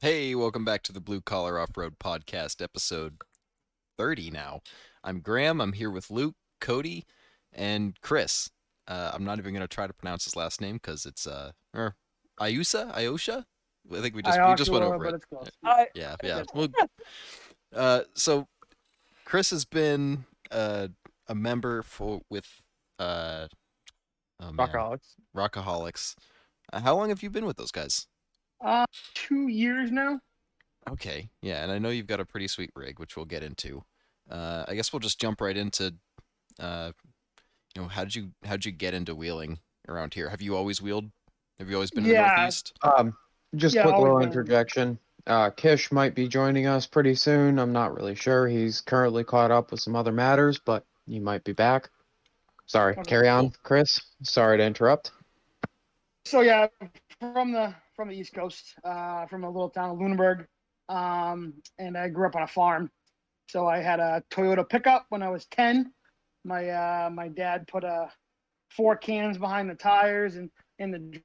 Hey, welcome back to the Blue Collar Off-Road Podcast, episode 30 now. I'm Graham. I'm here with Luke, Cody, and Chris. I'm not even going to try to pronounce his last name because it's Iosha? I think we just went over it. Yeah. Well, so Chris has been a member with Rockaholics. How long have you been with those guys? 2 years now. Okay, yeah, and I know you've got a pretty sweet rig, which we'll get into. I guess we'll just jump right into, how'd you get into wheeling around here? Have you always wheeled? Have you always been in the Northeast? Quick little interjection. Kish might be joining us pretty soon. I'm not really sure. He's currently caught up with some other matters, but he might be back. Sorry, okay. Carry on, Chris. Sorry to interrupt. So yeah, from the East Coast, from a little town of Lunenburg, and I grew up on a farm. So I had a Toyota pickup when I was 10. My my dad put 4 cans behind the tires and in the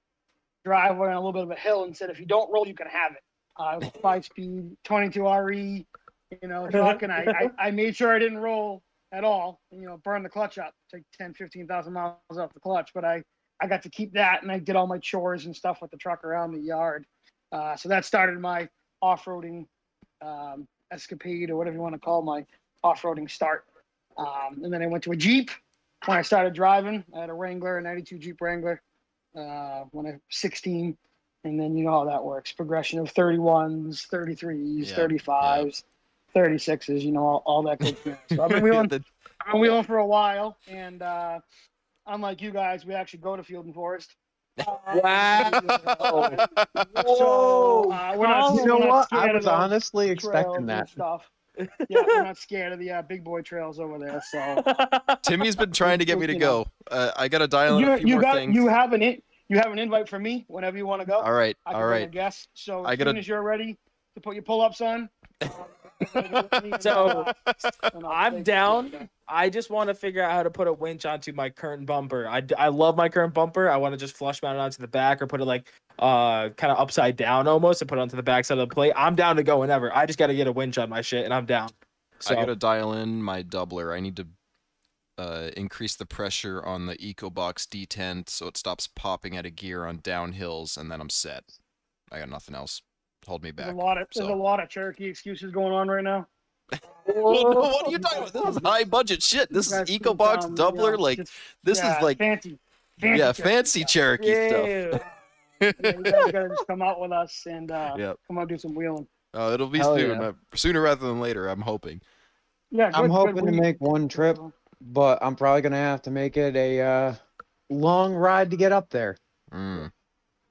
driveway on a little bit of a hill and said, "If you don't roll, you can have it." It was 5-speed, 22 RE, truck, and I made sure I didn't roll at all. And, burn the clutch up, take 10, 15,000 miles off the clutch, but I got to keep that, and I did all my chores and stuff with the truck around the yard. So that started my off-roading escapade, or whatever you want to call my off-roading start. And then I went to a Jeep. When I started driving, I had a Wrangler, a 92 Jeep Wrangler, when I was 16. And then you know how that works. Progression of 31s, 33s, 35s, 36s, all that good stuff. So I've been wheeling, for a while, and unlike you guys, we actually go to Field and Forest. Wow! So, we're not I was honestly expecting that stuff. Yeah, we're not scared of the big boy trails over there. So Timmy's been trying to get me to go. I gotta dial in a few more things. You have an invite from me whenever you want to go. All right. I guess so. As soon as you're ready to put your pull-ups on. I'm down. I just want to figure out how to put a winch onto my current bumper. I love my current bumper. I want to just flush mount it onto the back or put it like kind of upside down almost and put it onto the back side of the plate. I'm down to go whenever. I just got to get a winch on my shit and I'm down. So I got to dial in my doubler. I need to increase the pressure on the EcoBox detent so it stops popping out of gear on downhills, and then I'm set. I got nothing else. Hold me back. There's a lot of Cherokee excuses going on right now. What are you talking about? This is high budget shit. This is EcoBox doubler. Is like fancy fancy Cherokee stuff. You guys gotta just come out with us and come out and do some wheeling. It'll be soon, sooner rather than later. I'm hoping. Yeah, I'm hoping to make one trip, but I'm probably gonna have to make it a long ride to get up there. Mm.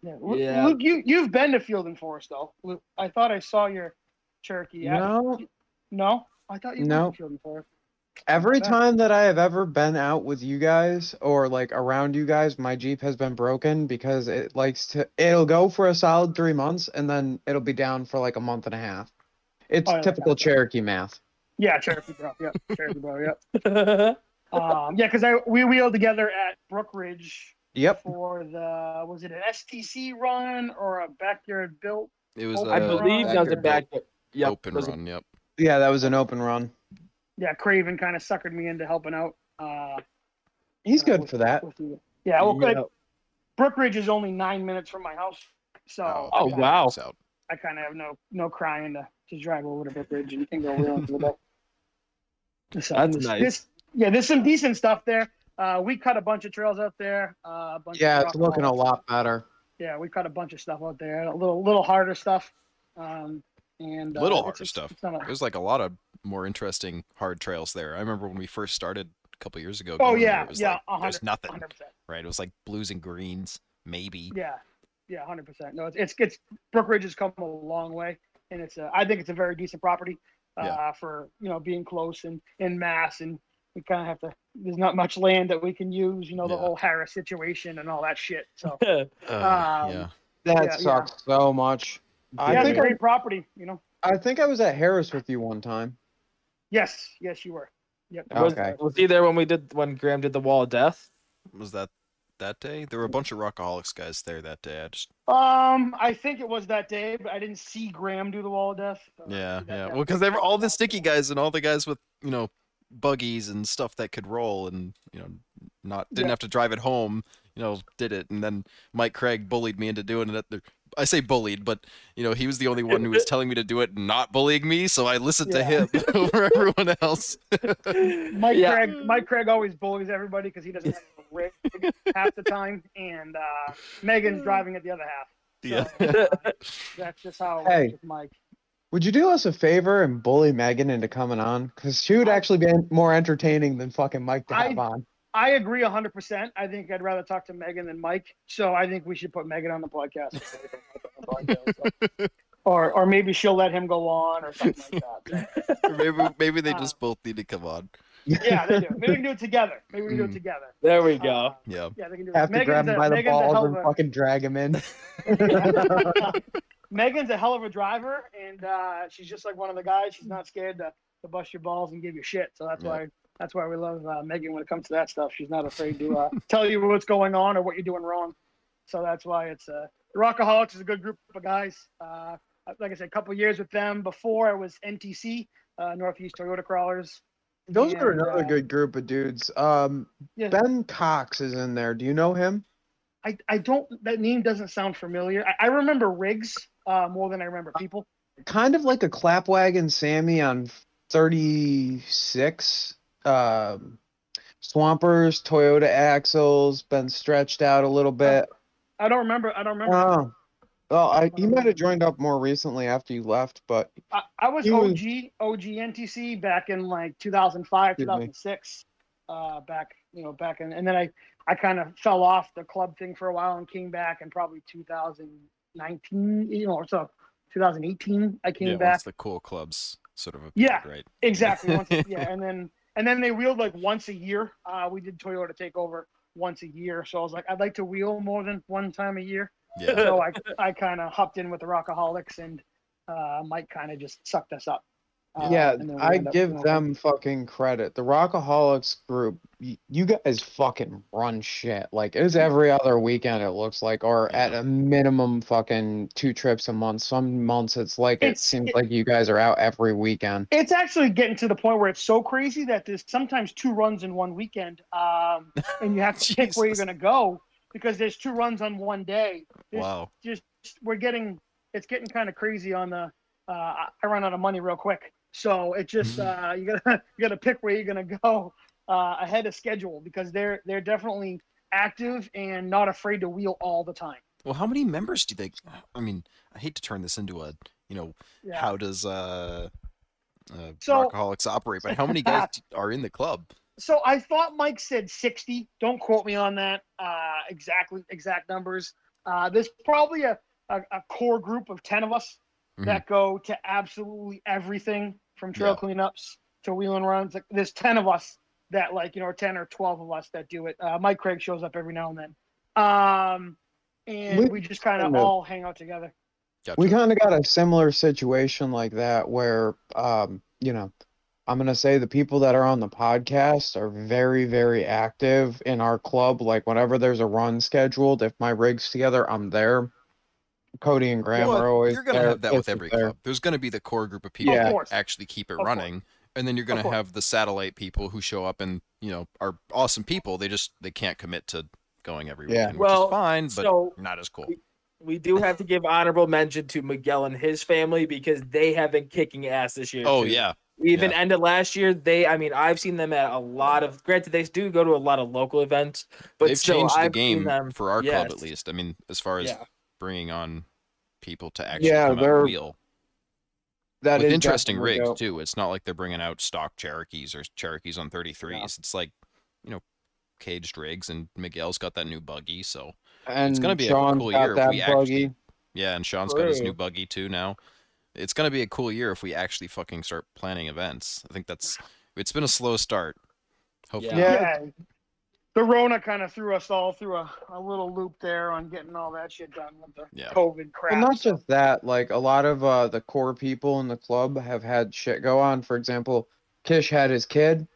Yeah. Luke, you've been to Field and Forest though. Luke, I thought I saw your Cherokee. No, I thought you were to Field and Forest. Every time that I have ever been out with you guys or like around you guys, my Jeep has been broken because it likes to. It'll go for a solid 3 months and then it'll be down for like a month and a half. It's typical Cherokee math. Yeah, Cherokee bro. Yep, Cherokee bro. Yep. Because we wheeled together at Brookridge. Yep. For the was it an STC run or a Backyard Built? It was. I believe that was a Backyard. Yep. Open run. Yep. Yeah, that was an open run. Yeah, Craven kind of suckered me into helping out. He's good for that. Yeah, well, good. Brookridge is only 9 minutes from my house, so. Oh wow! I kind of have no crying to drive over to Brookridge and go around for the day. So, that's nice. There's some decent stuff there. We cut a bunch of trails out there. It's looking a lot better. Yeah, we cut a bunch of stuff out there. A little harder stuff. It was like a lot of more interesting hard trails there. I remember when we first started a couple years ago. Oh yeah, there's nothing. 100%. Right, it was like blues and greens, maybe. Yeah, 100%. No, it's Brookridge has come a long way, and I think it's a very decent property for being close and in Mass and. We kind of have to. There's not much land that we can use, the whole Harris situation and all that shit. So that sucks so much. I think it's a great property. I think I was at Harris with you one time. Yes, you were. Yep. Okay. Was he there when Graham did the Wall of Death? Was that that day? There were a bunch of Rockaholics guys there that day. I think it was that day, but I didn't see Graham do the wall of death. Yeah. Well, because they were all the sticky guys and all the guys with, you know, buggies and stuff that could roll and, you know, didn't have to drive it home, you know, did it. And then Mike Craig bullied me into doing it at the... I say bullied, but, you know, he was the only one who was telling me to do it and not bullying me, so I listened to him over everyone else. Mike Craig always bullies everybody because he doesn't have a rig half the time, and Megan's driving it the other half. So, that's just how it works with Mike. Would you do us a favor and bully Megan into coming on? Because she would actually be more entertaining than fucking Mike to have on. I agree 100%. I think I'd rather talk to Megan than Mike, so I think we should put Megan on the podcast. or maybe she'll let him go on or something like that. Or maybe they just both need to come on. Yeah, they do. Maybe we can do it together. There we go. Yeah, they can do it. Have to grab him by the balls and fucking drag him in. Megan's a hell of a driver, and she's just like one of the guys. She's not scared to bust your balls and give you shit, so that's why... That's why we love Megan when it comes to that stuff. She's not afraid to tell you what's going on or what you're doing wrong. So that's why it's – the Rockaholics is a good group of guys. Like I said, a couple years with them before I was NTC, Northeast Toyota Crawlers. Those are another good group of dudes. Ben Cox is in there. Do you know him? I don't – that name doesn't sound familiar. I remember rigs more than I remember people. Kind of like a Clapwagon Sammy on 36. Swampers, Toyota axles, been stretched out a little bit. I don't remember. You might have joined up more recently after you left, but I was OG NTC back in like 2005, 2006. And then I kind of fell off the club thing for a while and came back in probably 2019, you know, or so 2018. I came back. Once the cool clubs sort of appeared, right? Exactly. And then they wheeled like once a year. We did Toyota Takeover once a year. So I was like, I'd like to wheel more than one time a year. Yeah. So I kind of hopped in with the Rockaholics, and Mike kind of just sucked us up. I give them fucking credit. The Rockaholics group, you guys fucking run shit. Like, it was every other weekend, it looks like, or at a minimum fucking 2 trips a month. Some months it seems like you guys are out every weekend. It's actually getting to the point where it's so crazy that there's sometimes 2 runs in one weekend, and you have to pick where you're going to go because there's 2 runs on one day. Wow. It's getting kind of crazy on the I run out of money real quick. So it just you gotta pick where you're gonna go ahead of schedule because they're definitely active and not afraid to wheel all the time. Well, how many members do they? I mean, I hate to turn this into a how does Rockaholics operate? But how many guys are in the club? So I thought Mike said 60. Don't quote me on that. Exact numbers. There's probably a core group of 10 of us that go to absolutely everything. From trail cleanups to wheeling runs, like, there's 10 of us that 10 or 12 of us that do it. Mike Craig shows up every now and then, and we just kind of all hang out together. Gotcha. We kind of got a similar situation like that where, I'm gonna say the people that are on the podcast are very, very active in our club. Like whenever there's a run scheduled, if my rig's together, I'm there. Cody and Graham are always there. You're going to have that with every club. There's going to be the core group of people that actually keep it running. And then you're going to have the satellite people who show up and, are awesome people. They can't commit to going every weekend, which is fine, but not as cool. We do have to give honorable mention to Miguel and his family because they have been kicking ass this year. Oh, yeah. Even ended last year. I've seen them at a lot of. Granted, they do go to a lot of local events, but they've changed the game for our club at least. I mean, as far as. Yeah. Bringing on people to actually come out and wheel. That with is interesting rigs too. It's not like they're bringing out stock Cherokees or Cherokees on 33s. Yeah. It's like, caged rigs, and Miguel's got that new buggy, so it's going to be a cool year if we buggy. Actually. Yeah, and Sean's got his new buggy too now. It's going to be a cool year if we actually fucking start planning events. I think it's been a slow start. Hopefully. Yeah. The Rona kind of threw us all through a little loop there on getting all that shit done with the COVID crap. And not just that, like a lot of the core people in the club have had shit go on. For example, Kish had his kid.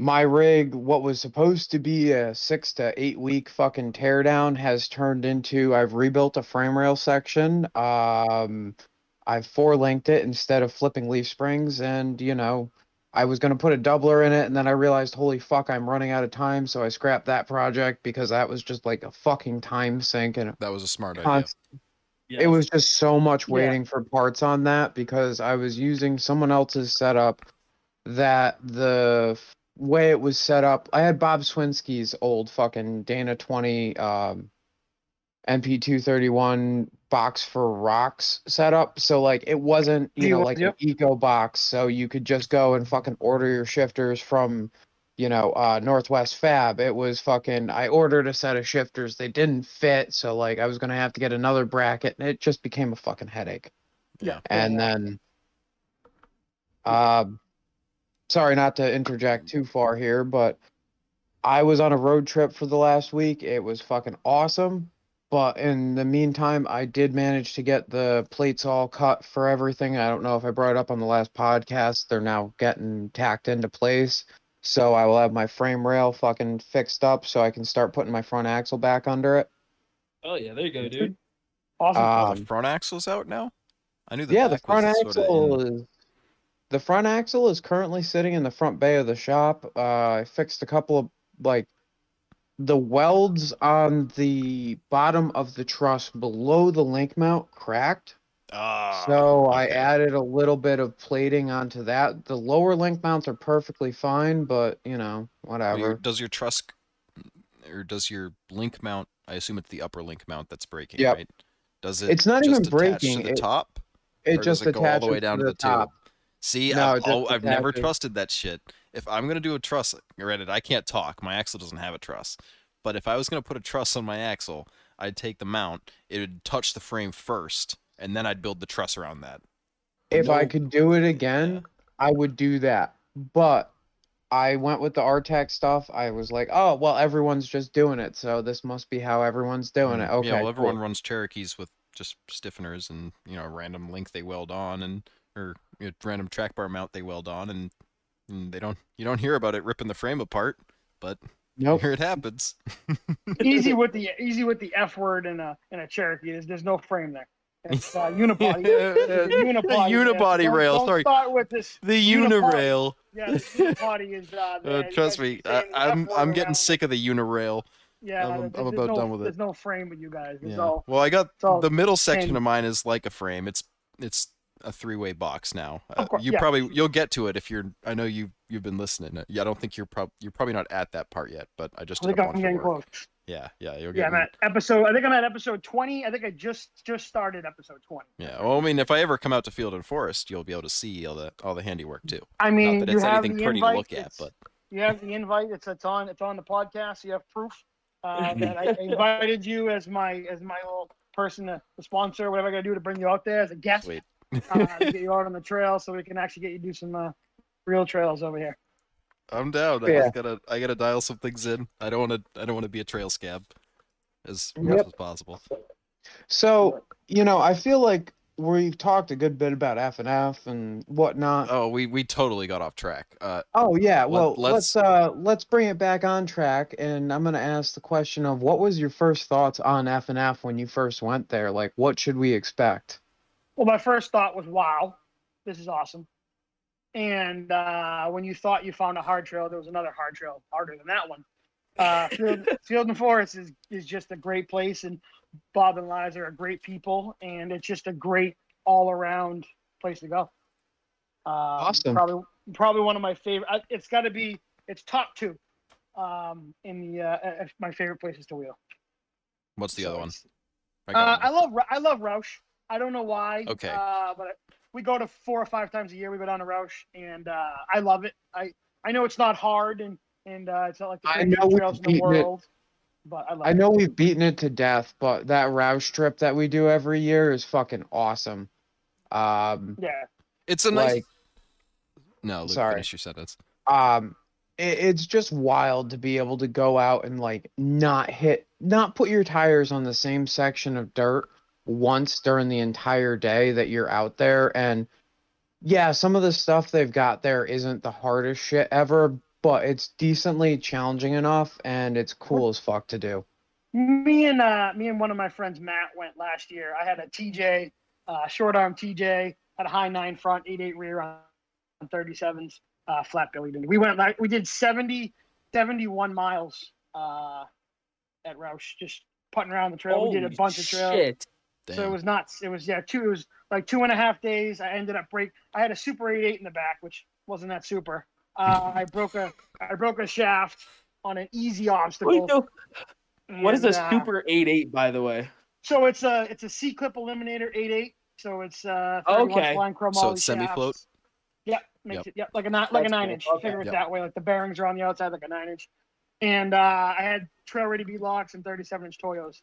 my rig, what was supposed to be a 6 to 8 week fucking teardown, has turned into, I've rebuilt a frame rail section. I've four-linked it instead of flipping leaf springs, and, you know, I was going to put a doubler in it, and then I realized, holy fuck, I'm running out of time, so I scrapped that project because that was just like a fucking time sink. And that was a smart idea. Yeah. It was just so much waiting for parts on that because I was using someone else's setup that the way it was set up, I had Bob Swinski's old fucking Dana 20 MP231 box for rocks set up, so like it wasn't, you know, like an eco box, so you could just go and fucking order your shifters from, you know, Northwest Fab. It was fucking, I ordered a set of shifters, they didn't fit, so like I was gonna have to get another bracket, and it just became a fucking headache. And then sorry not to interject too far here, but I was on a road trip for the last week. It was fucking awesome. But in the meantime, I did manage to get the plates all cut for everything. I don't know if I brought it up on the last podcast. They're now getting tacked into place. So I will have my frame rail fucking fixed up so I can start putting my front axle back under it. Oh, yeah. There you go, dude. Awesome. The front axle's out now? I knew that. Yeah, the front axle is currently sitting in the front bay of the shop. I fixed a couple of, like, the welds on the bottom of the truss below the link mount cracked. I added a little bit of plating onto that. The lower link mounts are perfectly fine, but, you know, whatever. Does your truss, or does your link mount, I assume it's the upper link mount that's breaking, right? Does it? It's not just even breaking. To the top? It just attaches all the way down to the top. See, no, I've never trusted that shit. If I'm going to do a truss, granted, I can't talk. My axle doesn't have a truss. But if I was going to put a truss on my axle, I'd take the mount. It would touch the frame first, and then I'd build the truss around that. I could do it again, I would do that. But I went with the Artec stuff. I was like, oh, well, everyone's just doing it, so this must be how everyone's doing it. Okay, yeah, well, everyone runs Cherokees with just stiffeners and, you know, random link they weld on and or random track bar mount they weld on, and you don't hear about it ripping the frame apart, but here it happens. easy with the F word in a Cherokee. There's no frame there. It's unibody. Unibody rail. Don't start with this. The unirail. Yeah, the unibody is. Trust me, I'm getting sick of the unirail. Yeah, I'm about done with it. There's no frame with you guys. Well, I got the middle section of mine is like a frame. It's a three-way box now. You'll get to it if you're. I know you've been listening. Yeah, I don't think you're probably not at that part yet, but I just. I think I'm getting close. Yeah, you'll get. Yeah, I think I'm at episode 20. I think I just started episode 20. Yeah, well, I mean, if I ever come out to Field and Forest, you'll be able to see all the handiwork too. I mean, not that it's anything pretty to look at, but you have the invite. It's on the podcast. You have proof that I invited you as my little person, the sponsor, whatever I gotta do to bring you out there as a guest. Sweet. To get you out on the trail so we can actually get you do some real trails over here. I'm down. I gotta dial some things in. I don't wanna be a trail scab as much as possible. So, you know, I feel like we've talked a good bit about F&F and whatnot. Oh, we totally got off track. Well, let's bring it back on track, and I'm gonna ask the question of what was your first thoughts on F&F when you first went there? Like, what should we expect? Well, my first thought was, wow, this is awesome. And when you thought you found a hard trail, there was another hard trail, harder than that one. Field and Forest is just a great place, and Bob and Liza are great people, and it's just a great all-around place to go. Awesome. Probably one of my favorite. It's got to be – it's top two in the my favorite places to wheel. What's the other one? I love Roush. I don't know why, but we go to 4 or 5 times a year. We go down to Roush, and I love it. I know it's not hard, and it's not like the craziest trails in the world, but I love it. I know we've beaten it to death, but that Roush trip that we do every year is fucking awesome. It's a nice. No, Luke, finish your sentence. It's just wild to be able to go out and like not put your tires on the same section of dirt once during the entire day that you're out there. And yeah, some of the stuff they've got there isn't the hardest shit ever, but it's decently challenging enough, and it's cool as fuck to do. Me and one of my friends, Matt, went last year. I had a TJ, short-arm TJ, had a high 9 front, 8.8 rear on 37s, flat-bellied. We went. We did 71 miles at Roush, just putting around the trail. Holy, we did a bunch of trail. Damn. So it was nuts. It was like 2.5 days. I ended up I had a Super 8.8 in the back, which wasn't that super. I broke a shaft on an easy obstacle. What is a Super 8.8, by the way? So it's a C-clip eliminator 8.8. So it's 31 flying chromoly. So it's semi float. Yep, makes it like a 9-inch. Cool. Okay. Figure it that way. Like the bearings are on the outside, like a 9-inch. And I had trail ready bead locks and 37-inch Toyos.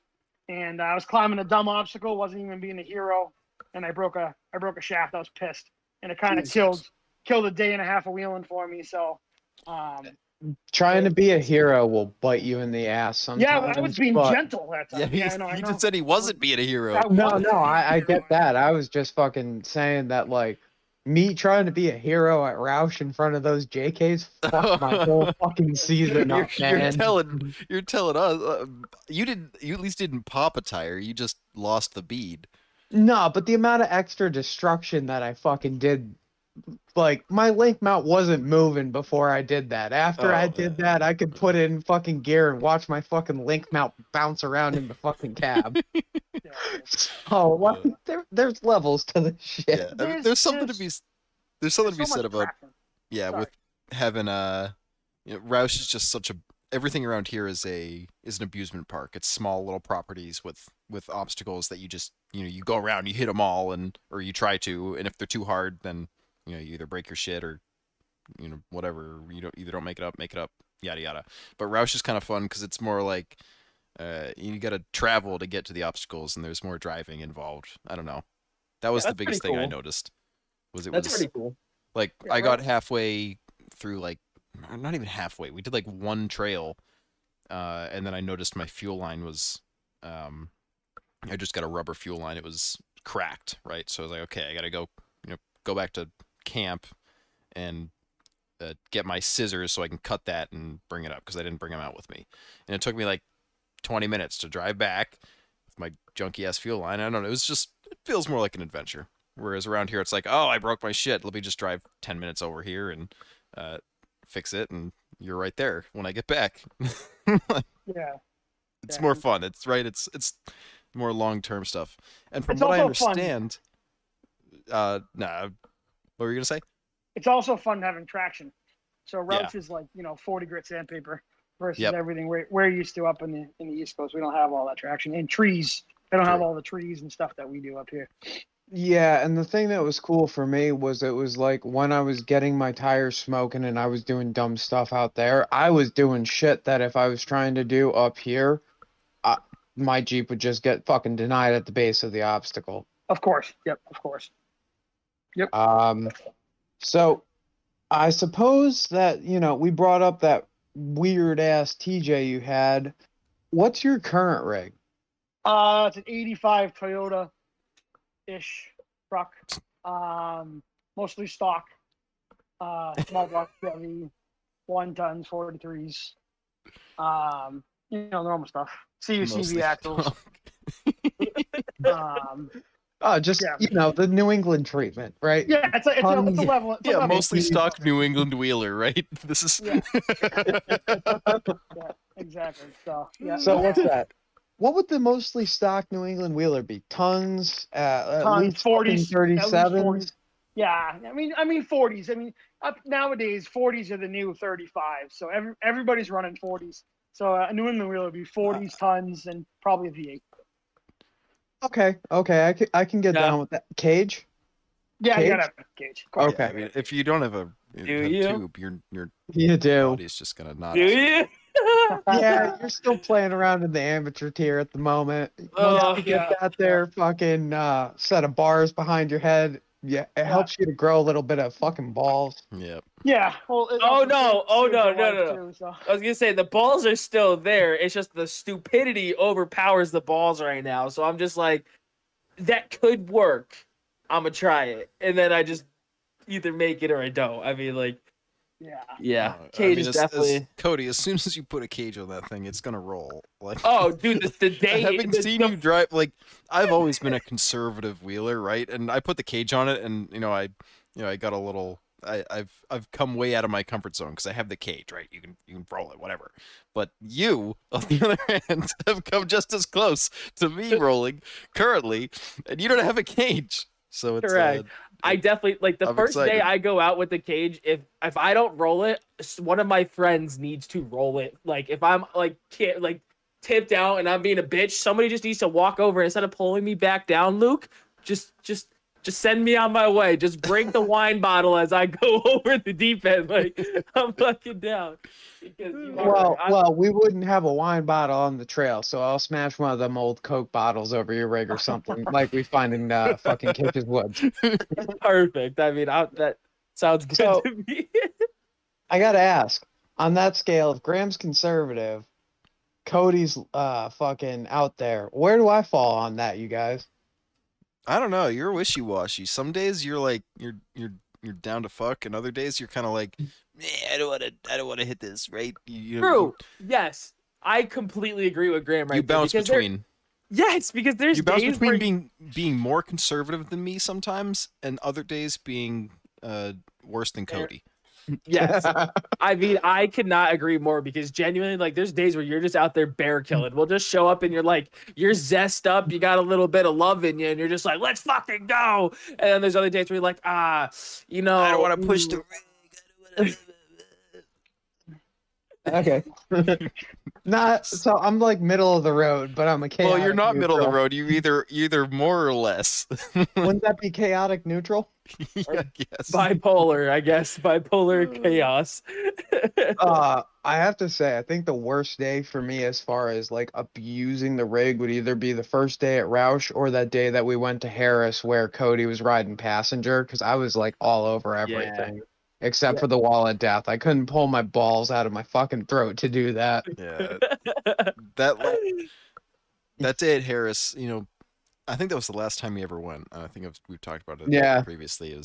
And I was climbing a dumb obstacle, wasn't even being a hero, and I broke a shaft. I was pissed, and it kind of killed a day and a half of wheeling for me. So, trying to be a hero will bite you in the ass sometimes. Yeah, I was being gentle that time. Yeah, I just said he wasn't being a hero. I get that. I was just fucking saying that, like, me trying to be a hero at Roush in front of those JKs fucked my whole fucking season up, man. You're telling us you at least didn't pop a tire. You just lost the bead. No, but the amount of extra destruction that I fucking did, like, my link mount wasn't moving before I did that. After I did that, I could put in fucking gear and watch my fucking link mount bounce around in the fucking cab. There's levels to this shit. Yeah. There's something to be said about traffic. With having Roush is just such a everything around here is an amusement park. It's small little properties with obstacles that you just you go around, you hit them all, or you try to, and if they're too hard, then you either break your shit or whatever. You don't make it up, yada yada. But Roush is kind of fun because it's more like. You got to travel to get to the obstacles, and there's more driving involved. I don't know. That was the biggest thing I noticed. That's pretty cool. Like, yeah, I got halfway through, like, not even halfway. We did, like, one trail, and then I noticed my fuel line was... I just got a rubber fuel line. It was cracked, right? So I was like, okay, I got to go, go back to camp and... get my scissors so I can cut that and bring it up, because I didn't bring them out with me. And it took me, like, 20 minutes to drive back with my junky ass fuel line. I don't know. It feels more like an adventure. Whereas around here, it's like, oh, I broke my shit. Let me just drive 10 minutes over here and fix it. And you're right there when I get back. Yeah. It's more fun. It's right. It's more long-term stuff. And from what I understand, what were you going to say? It's also fun having traction. So Roush is like, 40 grit sandpaper. Versus everything we're used to up in the East Coast. We don't have all that traction. And trees. They don't have all the trees and stuff that we do up here. Yeah, and the thing that was cool for me was it was like when I was getting my tires smoking and I was doing dumb stuff out there, I was doing shit that if I was trying to do up here, my Jeep would just get fucking denied at the base of the obstacle. Of course. Yep, of course. Yep. So I suppose that, we brought up that weird ass TJ you had. What's your current rig? It's an 85 Toyota ish truck, mostly stock, small block Chevy, 1 tons, 43s, normal stuff, CUCV axles. The New England treatment, right? Yeah, it's a level. It's a level. Mostly stock New England wheeler, right? This is. Yeah. Exactly. So what's that? What would the mostly stock New England wheeler be? Tons, at least 40s, 37s. Yeah, I mean 40s. I mean, up nowadays 40s are the new 35s. So everybody's running 40s. So a New England wheeler would be 40s, tons, and probably a V8. Okay, I can get down with that. Cage? Yeah, cage? You gotta have a cage. Okay. Yeah, I mean, if you don't have a tube, your body's just gonna not. Do you? Yeah, you're still playing around in the amateur tier at the moment. Once you get out there, fucking set of bars behind your head. Yeah, it helps you to grow a little bit of fucking balls. Yep. Yeah. Well, no. Too, so. I was gonna say the balls are still there. It's just the stupidity overpowers the balls right now. So I'm just like, that could work. I'm gonna try it, and then I just either make it or I don't. I mean, like, Yeah. Cage is definitely... Cody, as soon as you put a cage on that thing, it's going to roll. Like, oh, dude, the day... Having seen you drive, like, I've always been a conservative wheeler, right? And I put the cage on it, and, I got a little... I've come way out of my comfort zone because I have the cage, right? You can roll it, whatever. But you, on the other hand, have come just as close to me rolling currently, and you don't have a cage. So it's correct. I definitely I'm excited. Day I go out with the cage. If I don't roll it, one of my friends needs to roll it. Like if I'm like tipped out and I'm being a bitch, somebody just needs to walk over instead of pulling me back down. Luke, just send me on my way. Just break the wine bottle as I go over the deep end. Like I'm fucking down. Well, we wouldn't have a wine bottle on the trail, so I'll smash one of them old Coke bottles over your rig or something, like we find in fucking Kish's woods. Perfect. I mean, that sounds good to me. I gotta ask, on that scale, if Graham's conservative, Cody's fucking out there. Where do I fall on that, you guys? I don't know. You're wishy-washy. Some days you're like you're down to fuck, and other days you're kind of like, I don't want to hit this, right? True. Yes, I completely agree with Graham. Right, you bounce between. Yes, because there's days between where... being more conservative than me sometimes, and other days being worse than Cody. Yes. I mean, I could not agree more because genuinely, like, there's days where you're just out there bear killing. We'll just show up and you're like, you're zest up. You got a little bit of love in you and you're just like, let's fucking go. And then there's other days where you're like, I don't want to push the rig. Okay. I'm like middle of the road, but I'm a chaotic neutral. Well, you're not neutral. Middle of the road. You're either more or less. Wouldn't that be chaotic neutral? Yeah, yes. Bipolar, I guess. Bipolar chaos. I have to say, I think the worst day for me as far as like abusing the rig would either be the first day at Roush or that day that we went to Harris where Cody was riding passenger because I was like all over everything. Yeah. Except for the wall of death. I couldn't pull my balls out of my fucking throat to do that. Yeah. That day at Harris, I think that was the last time he ever went. I think we've talked about it previously.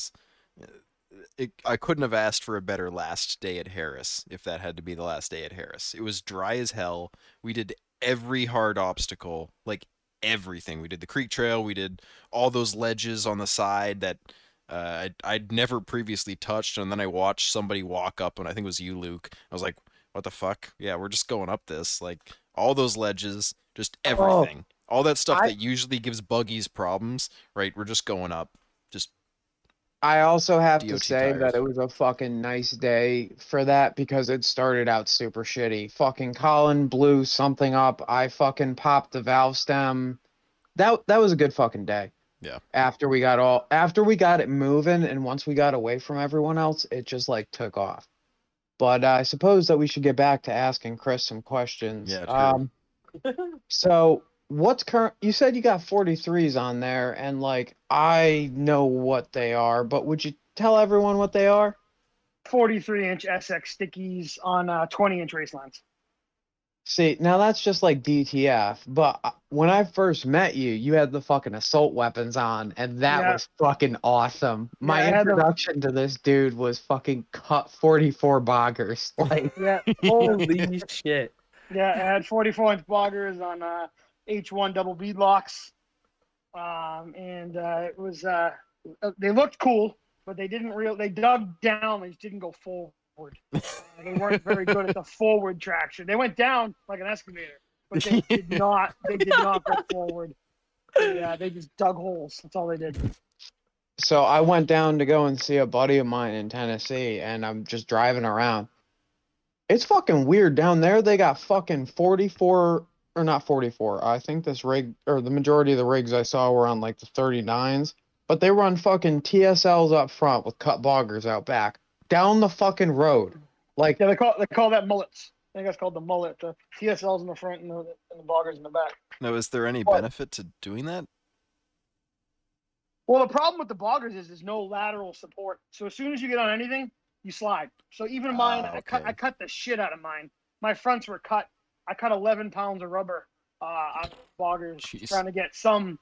I couldn't have asked for a better last day at Harris if that had to be the last day at Harris. It was dry as hell. We did every hard obstacle, like everything. We did the creek trail. We did all those ledges on the side that... I'd never previously touched, and then I watched somebody walk up, and I think it was you, Luke. I was like, what the fuck? Yeah, we're just going up this. Like, all those ledges, just everything. Oh, all that stuff that usually gives buggies problems, right? We're just going up. I also have to say that it was a fucking nice day for that because it started out super shitty. Fucking Colin blew something up. I fucking popped the valve stem. That was a good fucking day. Yeah. After we got it moving, and once we got away from everyone else, it just like took off. But I suppose that we should get back to asking Chris some questions. Yeah. So what's current? You said you got 43s on there, and like I know what they are, but would you tell everyone what they are? 43-inch SX stickies on 20-inch race lines. See, now that's just like DTF, but when I first met you, you had the fucking assault weapons on, and that was fucking awesome. My introduction to this dude was fucking cut 44 boggers. Like, holy shit. Yeah, I had 44-inch boggers on H1 double bead locks, and it was they looked cool, but they didn't they dug down, they just didn't go full. They weren't very good at the forward traction. They went down like an excavator, but they did not. They did not go forward. Yeah, they just dug holes. That's all they did. So I went down to go and see a buddy of mine in Tennessee, and I'm just driving around. It's fucking weird down there. They got fucking 44 or not 44. I think this rig or the majority of the rigs I saw were on like the 39s, but they run fucking TSLs up front with cut boggers out back. Down the fucking road, like they call that mullets. I think that's called the mullet. The TSLs in the front and the boggers in the back. Now, is there any benefit to doing that? Well, the problem with the boggers is there's no lateral support. So as soon as you get on anything, you slide. So even mine, okay. I cut the shit out of mine. My fronts were cut. I cut 11 pounds of rubber on boggers trying to get some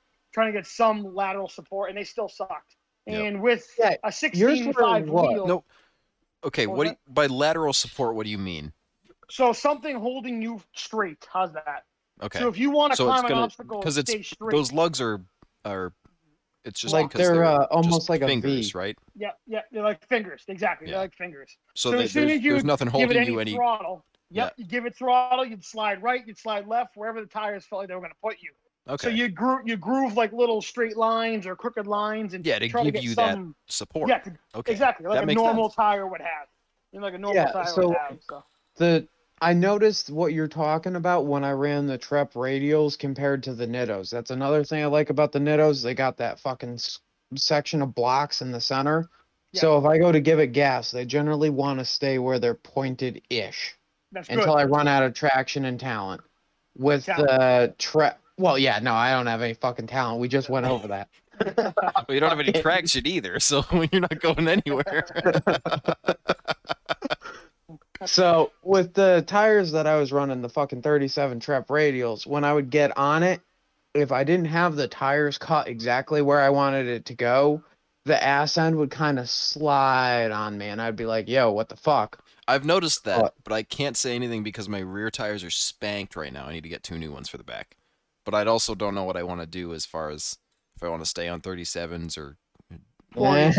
lateral support, and they still sucked. And with a 16.5 wheel. No. Okay, what do you, by lateral support, what do you mean? So something holding you straight. How's that? Okay. So if you want to climb an obstacle, stay straight. Those lugs are it's just like because they're almost like fingers, a V, right? Yeah, yeah, they're like fingers. Exactly, yeah. They're like fingers. So as soon as you there's nothing holding you any throttle. Yep, yeah. You give it throttle, you'd slide right, you'd slide left, wherever the tires felt like they were going to put you. Okay. So you groove like little straight lines or crooked lines, and to give you that support. Yeah, okay. Exactly, like a normal tire would have. You know, like a normal tire would have. So I noticed what you're talking about when I ran the Trep radials compared to the Nittos. That's another thing I like about the Nittos. They got that fucking section of blocks in the center. Yeah. So if I go to give it gas, they generally want to stay where they're pointed-ish. That's until I run out of traction and talent. With the Trep... Well, yeah, no, I don't have any fucking talent. We just went over that. Well, you don't have any traction either, so you're not going anywhere. So with the tires that I was running, the fucking 37 Trep radials, when I would get on it, if I didn't have the tires caught exactly where I wanted it to go, the ass end would kind of slide on me, and I'd be like, yo, what the fuck? I've noticed that, but I can't say anything because my rear tires are spanked right now. I need to get two new ones for the back. But I also don't know what I want to do as far as if I want to stay on 37s or 40s, 40s.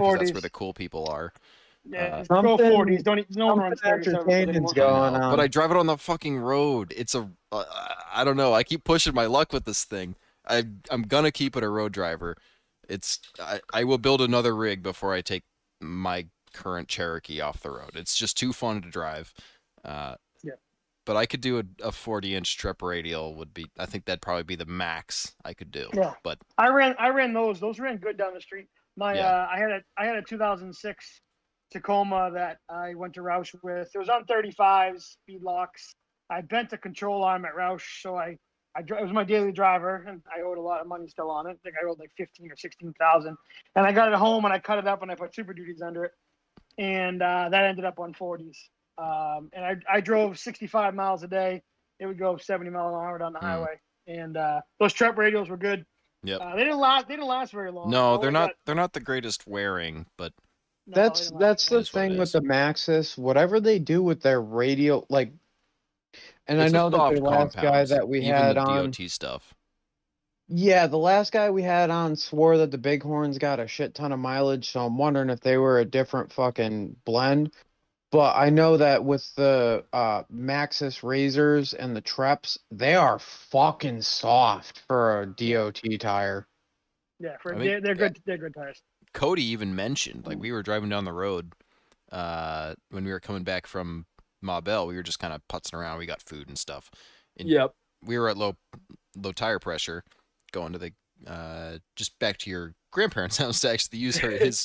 40s. That's where the cool people are. Yeah, go 40s. No one runs 37s. But I drive it on the fucking road. It's a I don't know. I keep pushing my luck with this thing. I'm gonna keep it a road driver. It's I will build another rig before I take my current Cherokee off the road. It's just too fun to drive. But I could do a 40-inch Trep radial would be. I think that'd probably be the max I could do. Yeah. But I ran those. Those ran good down the street. I had a 2006. Tacoma that I went to Roush with. It was on 35s, speed locks. I bent the control arm at Roush, so it was my daily driver, and I owed a lot of money still on it. I think I owed like 15 or 16,000. And I got it home, and I cut it up, and I put Super Duties under it. And that ended up on 40s. And I drove 65 miles a day. It would go 70 miles an hour down the highway. And those Trep radials were good. Yep. They didn't last very long. No, they're not the greatest wearing, but... No, that's the thing with the Maxxis. Whatever they do with their radio, like, and it's I know that the last guy that we had on DOT stuff. Yeah, the last guy we had on swore that the Bighorns got a shit ton of mileage, so I'm wondering if they were a different fucking blend. But I know that with the Maxxis Razors and the Treps, they are fucking soft for a DOT tire. Yeah, they're good. They're good tires. Cody even mentioned, like, we were driving down the road when we were coming back from Ma Bell. We were just kind of putzing around. We got food and stuff. And we were at low tire pressure going to the just back to your grandparents' house to actually use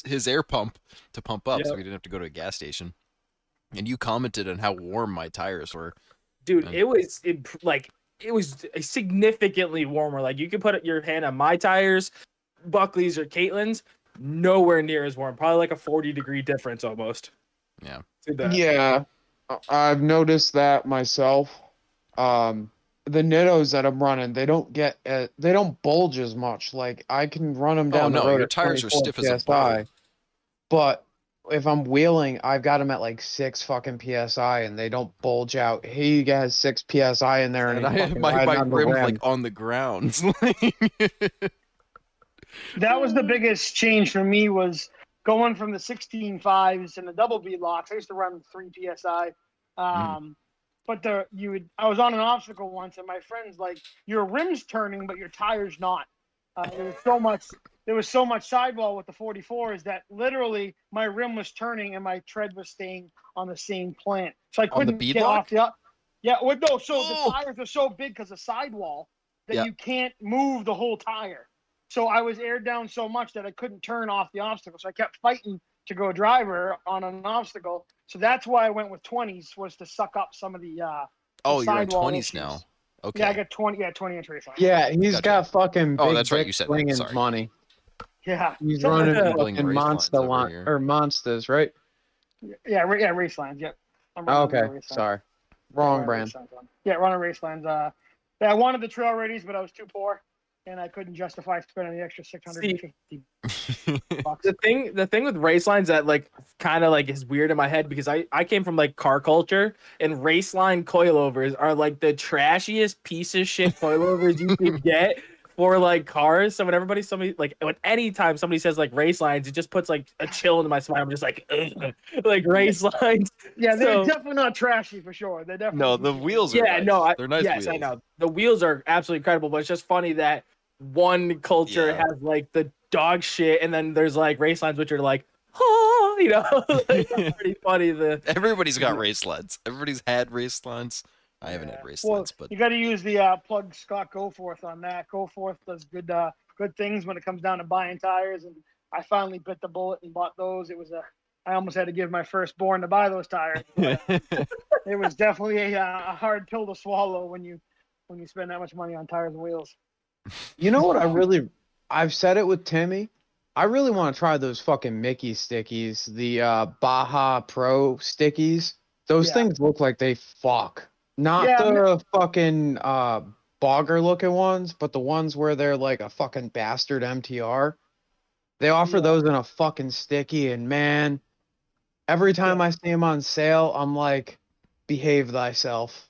his air pump to pump up so we didn't have to go to a gas station. And you commented on how warm my tires were. Dude, it was significantly warmer. Like, you could put your hand on my tires, Buckley's or Caitlin's, nowhere near as warm. Probably like a 40-degree difference almost. Yeah. Yeah. I've noticed that myself. The Nittos that I'm running, they don't bulge as much. Like, I can run them down the road. Your tires are stiff as a pie. But if I'm wheeling, I've got them at like 6 fucking PSI and they don't bulge out. He has 6 PSI in there and I have my rim like on the ground. That was the biggest change for me, was going from the 16.5s and the double bead locks. I used to run 3 PSI. But I was on an obstacle once, and my friend's like, your rim's turning, but your tire's not. There was so much sidewall with the 44s that literally my rim was turning and my tread was staying on the same plant. So I couldn't get off the up. Yeah, the tires are so big because of sidewall that you can't move the whole tire. So I was aired down so much that I couldn't turn off the obstacle. So I kept fighting to go driver on an obstacle. So that's why I went with 20s, was to suck up some of the you're on 20s issues now. Okay. Yeah, I got 20 inch race. Yeah, he's got fucking big swinging money. Yeah. He's running fucking Monsters, right? Yeah, race lines, yep. Sorry. Wrong brand. Yeah, running race lines. I wanted the trail readies, but I was too poor. and I couldn't justify spending the extra $650 bucks. The thing with race lines that like kind of like is weird in my head, because I came from like car culture, and race line coilovers are like the trashiest piece of shit coilovers you could get for like cars. So when somebody like when anytime somebody says like race lines, it just puts like a chill into my spine. I'm just like, ugh, like race lines. Yeah, they're definitely not trashy for sure. They definitely the wheels are nice. They're nice. Yes, wheels. I know the wheels are absolutely incredible, but it's just funny that one culture has like the dog shit, and then there's like race lines which are like, oh, you know, like, pretty funny. Everybody's got race lines. Everybody's had race lines. I haven't had race lines, but you got to use the plug Scott Goforth on that. Goforth does good things when it comes down to buying tires, and I finally bit the bullet and bought those. It was I almost had to give my firstborn to buy those tires. But it was definitely a hard pill to swallow when you spend that much money on tires and wheels. You know what? I've said it with Timmy. I really want to try those fucking Mickey stickies, the Baja Pro stickies. Those things look like they fuck. Not the fucking bogger-looking ones, but the ones where they're like a fucking bastard MTR. They offer those in a fucking sticky, and man, every time I see them on sale, I'm like, behave thyself.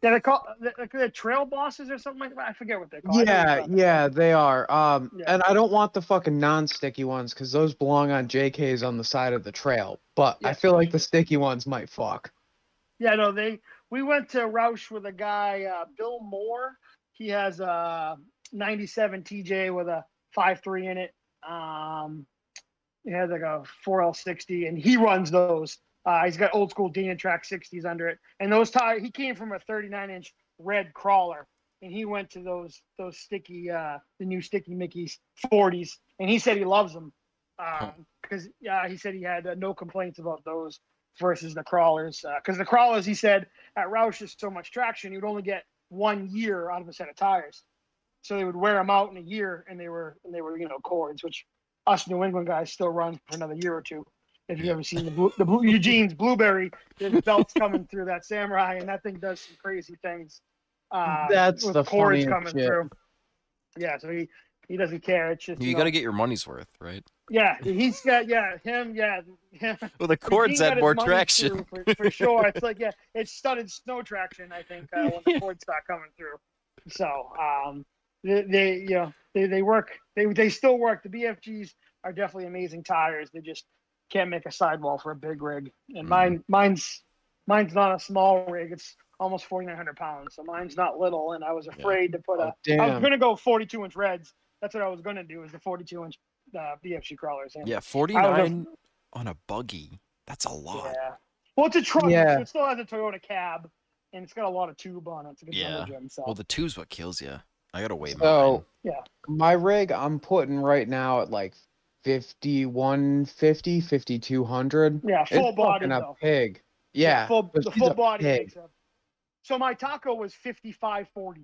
Yeah, they're called the Trail Bosses or something like that. I forget what they're called. Yeah, they are. And I don't want the fucking non-sticky ones, because those belong on JKs on the side of the trail. But I feel like the sticky ones might fuck. Yeah, no, we went to Roush with a guy, Bill Moore. He has a 97 TJ with a 5.3 in it. He has like a 4L60, and he runs those. He's got old school Dean Track 60s under it. And those tires, he came from a 39-inch red crawler, and he went to those sticky, the new sticky Mickey's 40s, and he said he loves them because he said he had no complaints about those versus the crawlers, because the crawlers, he said, at Roush is so much traction, you would only get 1 year out of a set of tires, so they would wear them out in a year, and they were cords, which us New England guys still run for another year or two. If you've ever seen the blue Eugene's Blueberry, there's belts coming through that Samurai, and that thing does some crazy things. That's with the cords coming through. Yeah, so he doesn't care. It's just, you got to get your money's worth, right? Yeah, he's got him. Well, the cords had more traction for sure. It's like it's studded snow traction, I think, when the cords start coming through. So they work. They still work. The BFGs are definitely amazing tires. They just can't make a sidewall for a big rig. And mine's not a small rig. It's almost 4,900 pounds. So mine's not little. And I was afraid to put I was gonna go 42-inch reds. That's what I was gonna do. Is the 42-inch. BFG crawlers. And 49 on a buggy. That's a lot. Yeah. Well, it's a truck. Yeah. So it still has a Toyota cab, and it's got a lot of tube on it. It's a good gym, so. Well, the tube's what kills you. I gotta weigh my rig. I'm putting right now at like 5150, 5200. Yeah, full body though. A pig. Yeah, the full body pig. So my taco was 5540.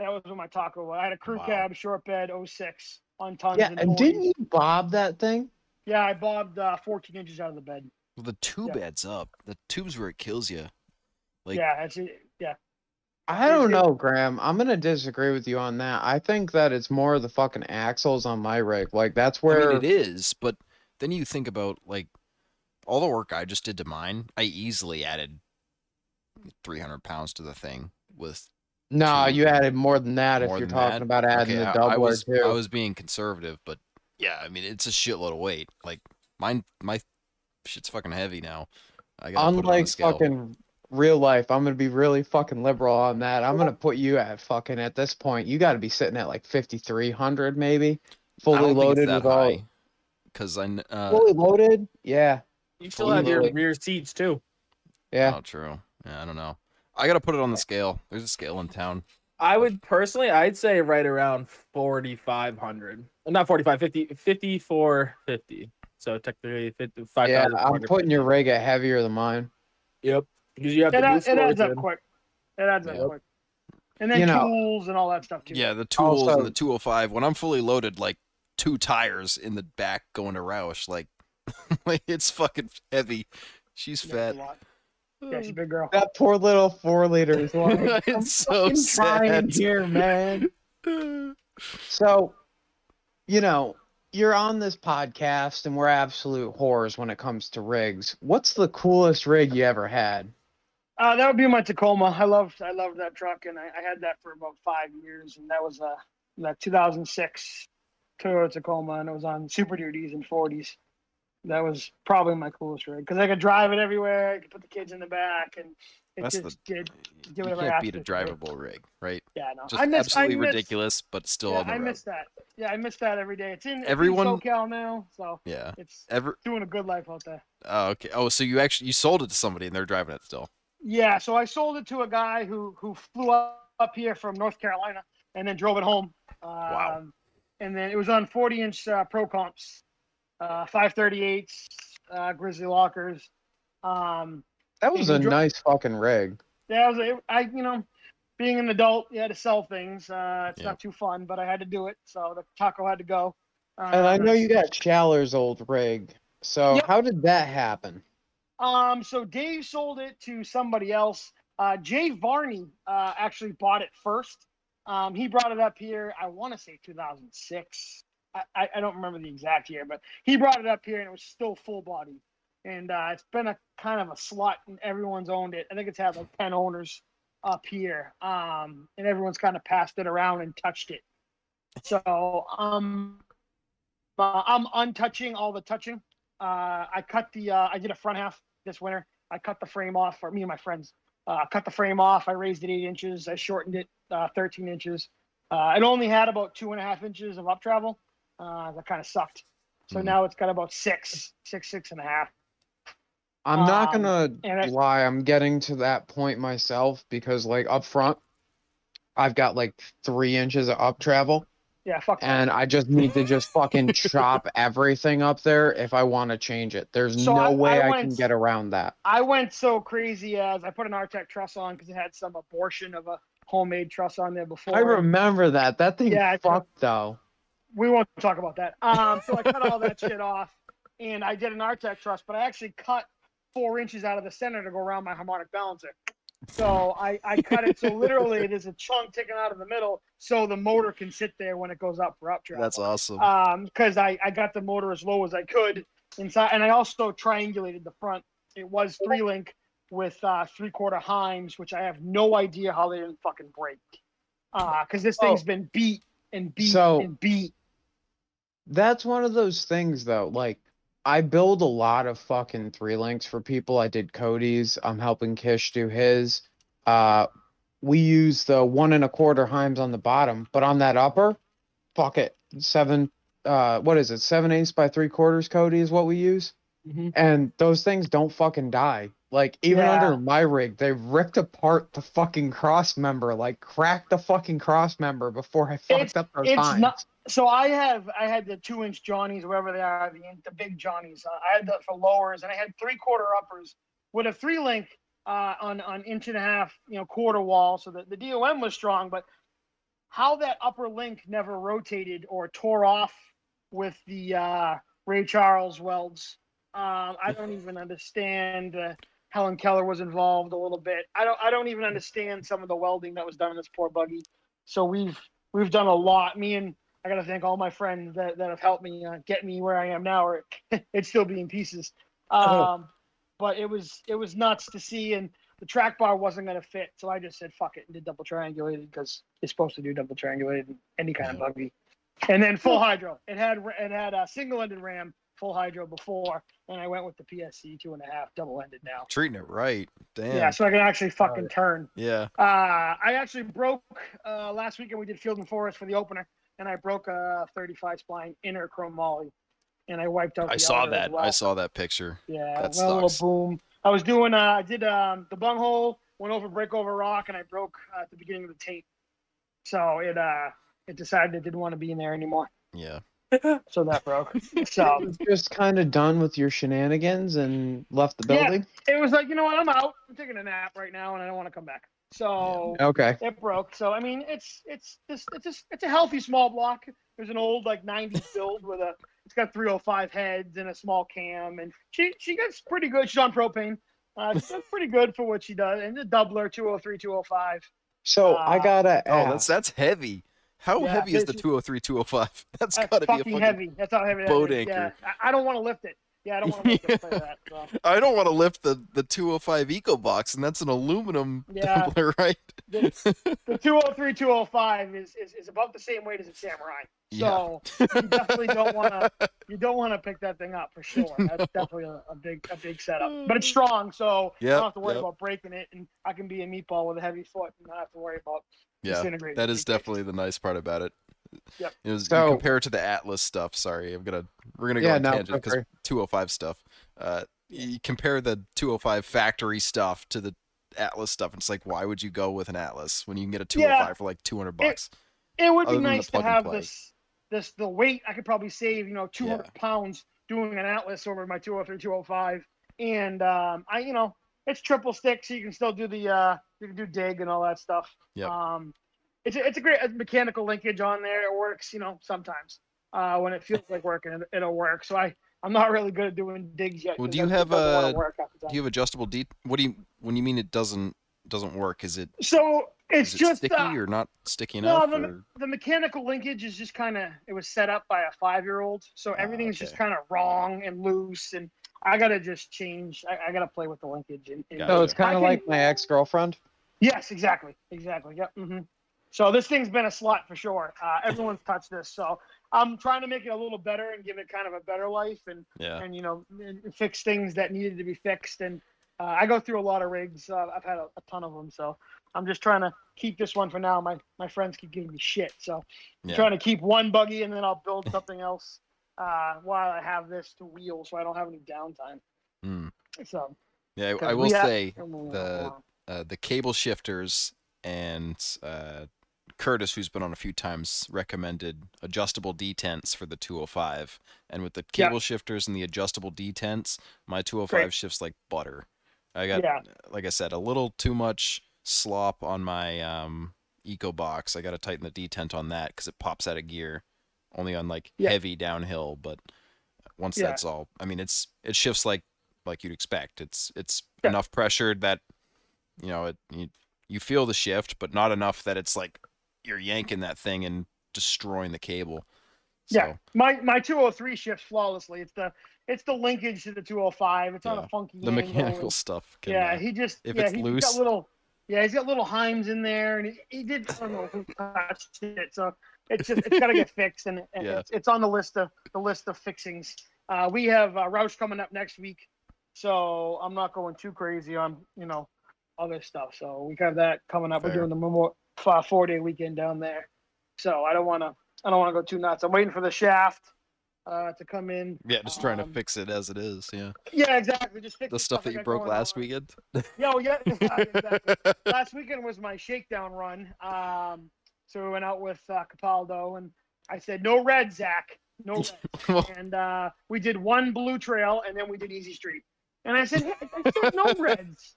That was what my taco was. I had a crew cab, short bed, 06. On tons and didn't you bob that thing? Yeah, I bobbed 14 inches out of the bed. Well, the tube adds up. The tube's where it kills you. Like, I don't know, Graham. I'm gonna disagree with you on that. I think that it's more of the fucking axles on my rig. Like, that's where it is. But then you think about like all the work I just did to mine. I easily added 300 pounds to the thing with. No, you added more than that if you're talking about adding the doubler too. I was being conservative, but yeah, I mean, it's a shitload of weight. Like, my shit's fucking heavy now. I gotta put it on the scale. Unlike fucking real life, I'm going to be really fucking liberal on that. I'm going to put you at this point, you got to be sitting at like 5,300 maybe. Fully loaded with all. Because fully loaded? Yeah. You still have your rear seats too. Yeah. Oh, true. Yeah, I don't know. I gotta put it on the scale. There's a scale in town. I would personally, I'd say right around 4,500. Not 45, 50, 5450. So technically 55. Yeah, I'm putting your rig at heavier than mine. Yep, because you have it adds up quick. It adds up quick. And then tools and all that stuff too. Yeah, the tools and the 205. When I'm fully loaded, like two tires in the back going to Roush, like it's fucking heavy. She's fat. Yeah, she's a big girl. That poor little 4 liter is like, it's I'm so sad here, man. So, you know, you're on this podcast and we're absolute whores when it comes to rigs. What's the coolest rig you ever had? That would be my Tacoma. I loved that truck, and I had that for about 5 years, and that was that 2006 Toyota Tacoma, and it was on Super Duties and 40s. That was probably my coolest rig because I could drive it everywhere. I could put the kids in the back, and you can't beat a drivable rig, right? Yeah, no, just absolutely ridiculous, but still on the road. I miss that. Yeah, I miss that every day. It's in SoCal now, so yeah, it's doing a good life out there. Oh, okay. Oh, so you sold it to somebody, and they're driving it still. Yeah, so I sold it to a guy who flew up here from North Carolina and then drove it home. Wow. And then it was on 40-inch Pro Comps, 538s, Grizzly Lockers. That was a nice fucking rig. Yeah, being an adult, you had to sell things. It's not too fun, but I had to do it, so the taco had to go. And I know you got Challer's old rig, so how did that happen? So Dave sold it to somebody else. Jay Varney actually bought it first. He brought it up here, I want to say 2006. I don't remember the exact year, but he brought it up here and it was still full body. And it's been a kind of a slut, and everyone's owned it. I think it's had like 10 owners up here. And everyone's kind of passed it around and touched it. So I'm untouching all the touching. I did a front half this winter. I cut the frame off for me and my friends. Cut the frame off. I raised it 8 inches. I shortened it 13 inches. It only had about 2.5 inches of up travel. That kind of sucked. So now it's got about six and a half. I'm not going to lie. I'm getting to that point myself because like up front, I've got like 3 inches of up travel. Yeah, fuck. And I just need to just fucking chop everything up there if I want to change it. There's no way I can get around that. I went so crazy as I put an Artec truss on because it had some abortion of a homemade truss on there before. I remember that. That thing fucked, though. We won't talk about that. So I cut all that shit off, and I did an Artec truss, but I actually cut 4 inches out of the center to go around my harmonic balancer. So I cut it so literally there's a chunk taken out of the middle so the motor can sit there when it goes up for up travel. That's awesome. Because I got the motor as low as I could inside, and I also triangulated the front. It was 3-link with 3/4 Heims, which I have no idea how they didn't fucking break. Because this thing's been beat and beat. That's one of those things though, like I build a lot of fucking 3-links for people. I did Cody's. I'm helping Kish do his. We use the 1 1/4 Heims on the bottom, but on that upper, fuck it. 7/8 by 3/4, Cody, is what we use. Mm-hmm. And those things don't fucking die. Like, even under my rig, they ripped apart the fucking cross member, like cracked the fucking cross member before I fucked up those Heims. So I had the 2-inch Johnnies, whatever they are, the big Johnnies. I had that for lowers, and I had 3/4 uppers with a 3-link on 1.5 inch, quarter wall, so that the DOM was strong. But how that upper link never rotated or tore off with the Ray Charles welds, I don't even understand. Helen Keller was involved a little bit. I don't even understand some of the welding that was done in this poor buggy. So we've done a lot. Me and I got to thank all my friends that have helped me get me where I am now, or it'd still be in pieces. But it was nuts to see, and the track bar wasn't going to fit. So I just said, fuck it, and did double triangulated because you're supposed to do double triangulated in any kind of buggy. And then full hydro. It had a single-ended ram, full hydro before, and I went with the PSC 2.5 double-ended now. Treating it right. Damn. Yeah, so I can actually fucking turn. Yeah. I actually broke last weekend. We did Field and Forest for the opener. And I broke a 35 spline inner chromoly, and I wiped out. I saw that picture. Yeah, that well, sucks. Boom. I did the bunghole, went over breakover rock, and I broke at the beginning of the tape. So it decided it didn't want to be in there anymore. Yeah. So that broke. So just kind of done with your shenanigans and left the building. Yeah, it was like, you know what? I'm out. I'm taking a nap right now, and I don't want to come back. So okay, it broke. So I mean, it's a healthy small block. There's an old like 90 build with it's got 305 heads and a small cam, and she gets pretty good. She's on propane. She's pretty good for what she does, and the doubler 203, 205. So I gotta ask. Oh, that's heavy. How heavy is the 203, 205? That's gotta be a fucking heavy. That's how heavy boat anchor. Yeah. I don't want to lift it. Yeah, I don't want to lift it for that. So. I don't want to lift the 205 Eco Box, and that's an aluminum tumbler, right? The 203, 205 is about the same weight as a Samurai. So you definitely don't want to pick that thing up for sure. That's definitely a big setup, but it's strong, so I don't have to worry about breaking it, and I can be a meatball with a heavy foot and not have to worry about disintegrating. That is definitely the nice part about it. Yep. It was, so, you compare it to the Atlas stuff. Sorry, we're gonna go on tangent because 205 stuff. You compare the 205 factory stuff to the Atlas stuff. It's like, why would you go with an Atlas when you can get a 205 for like $200? It would be nice to have this the weight. I could probably save 200 pounds doing an Atlas over my 203, 205, and it's triple stick, so you can still do the you can do dig and all that stuff. Yeah. It's a great mechanical linkage on there. It works, sometimes when it feels like working, it'll work. So I'm not really good at doing digs yet. Well, do you have adjustable D? When you mean it doesn't work? Is it so? It's just sticky or not sticky enough? No, the mechanical linkage is just kind of, it was set up by a 5-year-old, so everything's just kind of wrong and loose, and I gotta just change. I gotta play with the linkage. And so it's kind of like my ex-girlfriend. Yes, exactly. Yep. Mm-hmm. So this thing's been a slut for sure. Everyone's touched this. So I'm trying to make it a little better and give it kind of a better life and fix things that needed to be fixed. And I go through a lot of rigs. I've had a ton of them. So I'm just trying to keep this one for now. My friends keep giving me shit. So I'm trying to keep one buggy, and then I'll build something else while I have this to wheel, so I don't have any downtime. Mm. So yeah, I will say the cable shifters and Curtis, who's been on a few times, recommended adjustable detents for the 205, and with the cable shifters and the adjustable detents, my 205 shifts like butter. I got, like I said, a little too much slop on my Eco Box. I got to tighten the detent on that because it pops out of gear, only on heavy downhill. But once that's all, I mean, it shifts like you'd expect. It's enough pressure that you feel the shift, but not enough that it's like you're yanking that thing and destroying the cable. So. Yeah, my 203 shifts flawlessly. It's the linkage to the 205. It's on a funky angle. Mechanical stuff. He's got little. Yeah, he's got little Himes in there, and he did. I don't know who touched it, so it's got to get fixed, and it's on the list of fixings. We have Roush coming up next week, so I'm not going too crazy on other stuff. So we have that coming up. Fair. We're doing the Memorial 4-day weekend down there, so I don't want to go too nuts. I'm waiting for the shaft to come in. Yeah, just trying to fix it as it is. Yeah. Yeah, exactly. Just fix the stuff that you broke last weekend. Exactly. Last weekend was my shakedown run. So we went out with Capaldo, and I said, "No red, Zach. No red." And we did one blue trail, and then we did Easy Street. And I said, "No reds."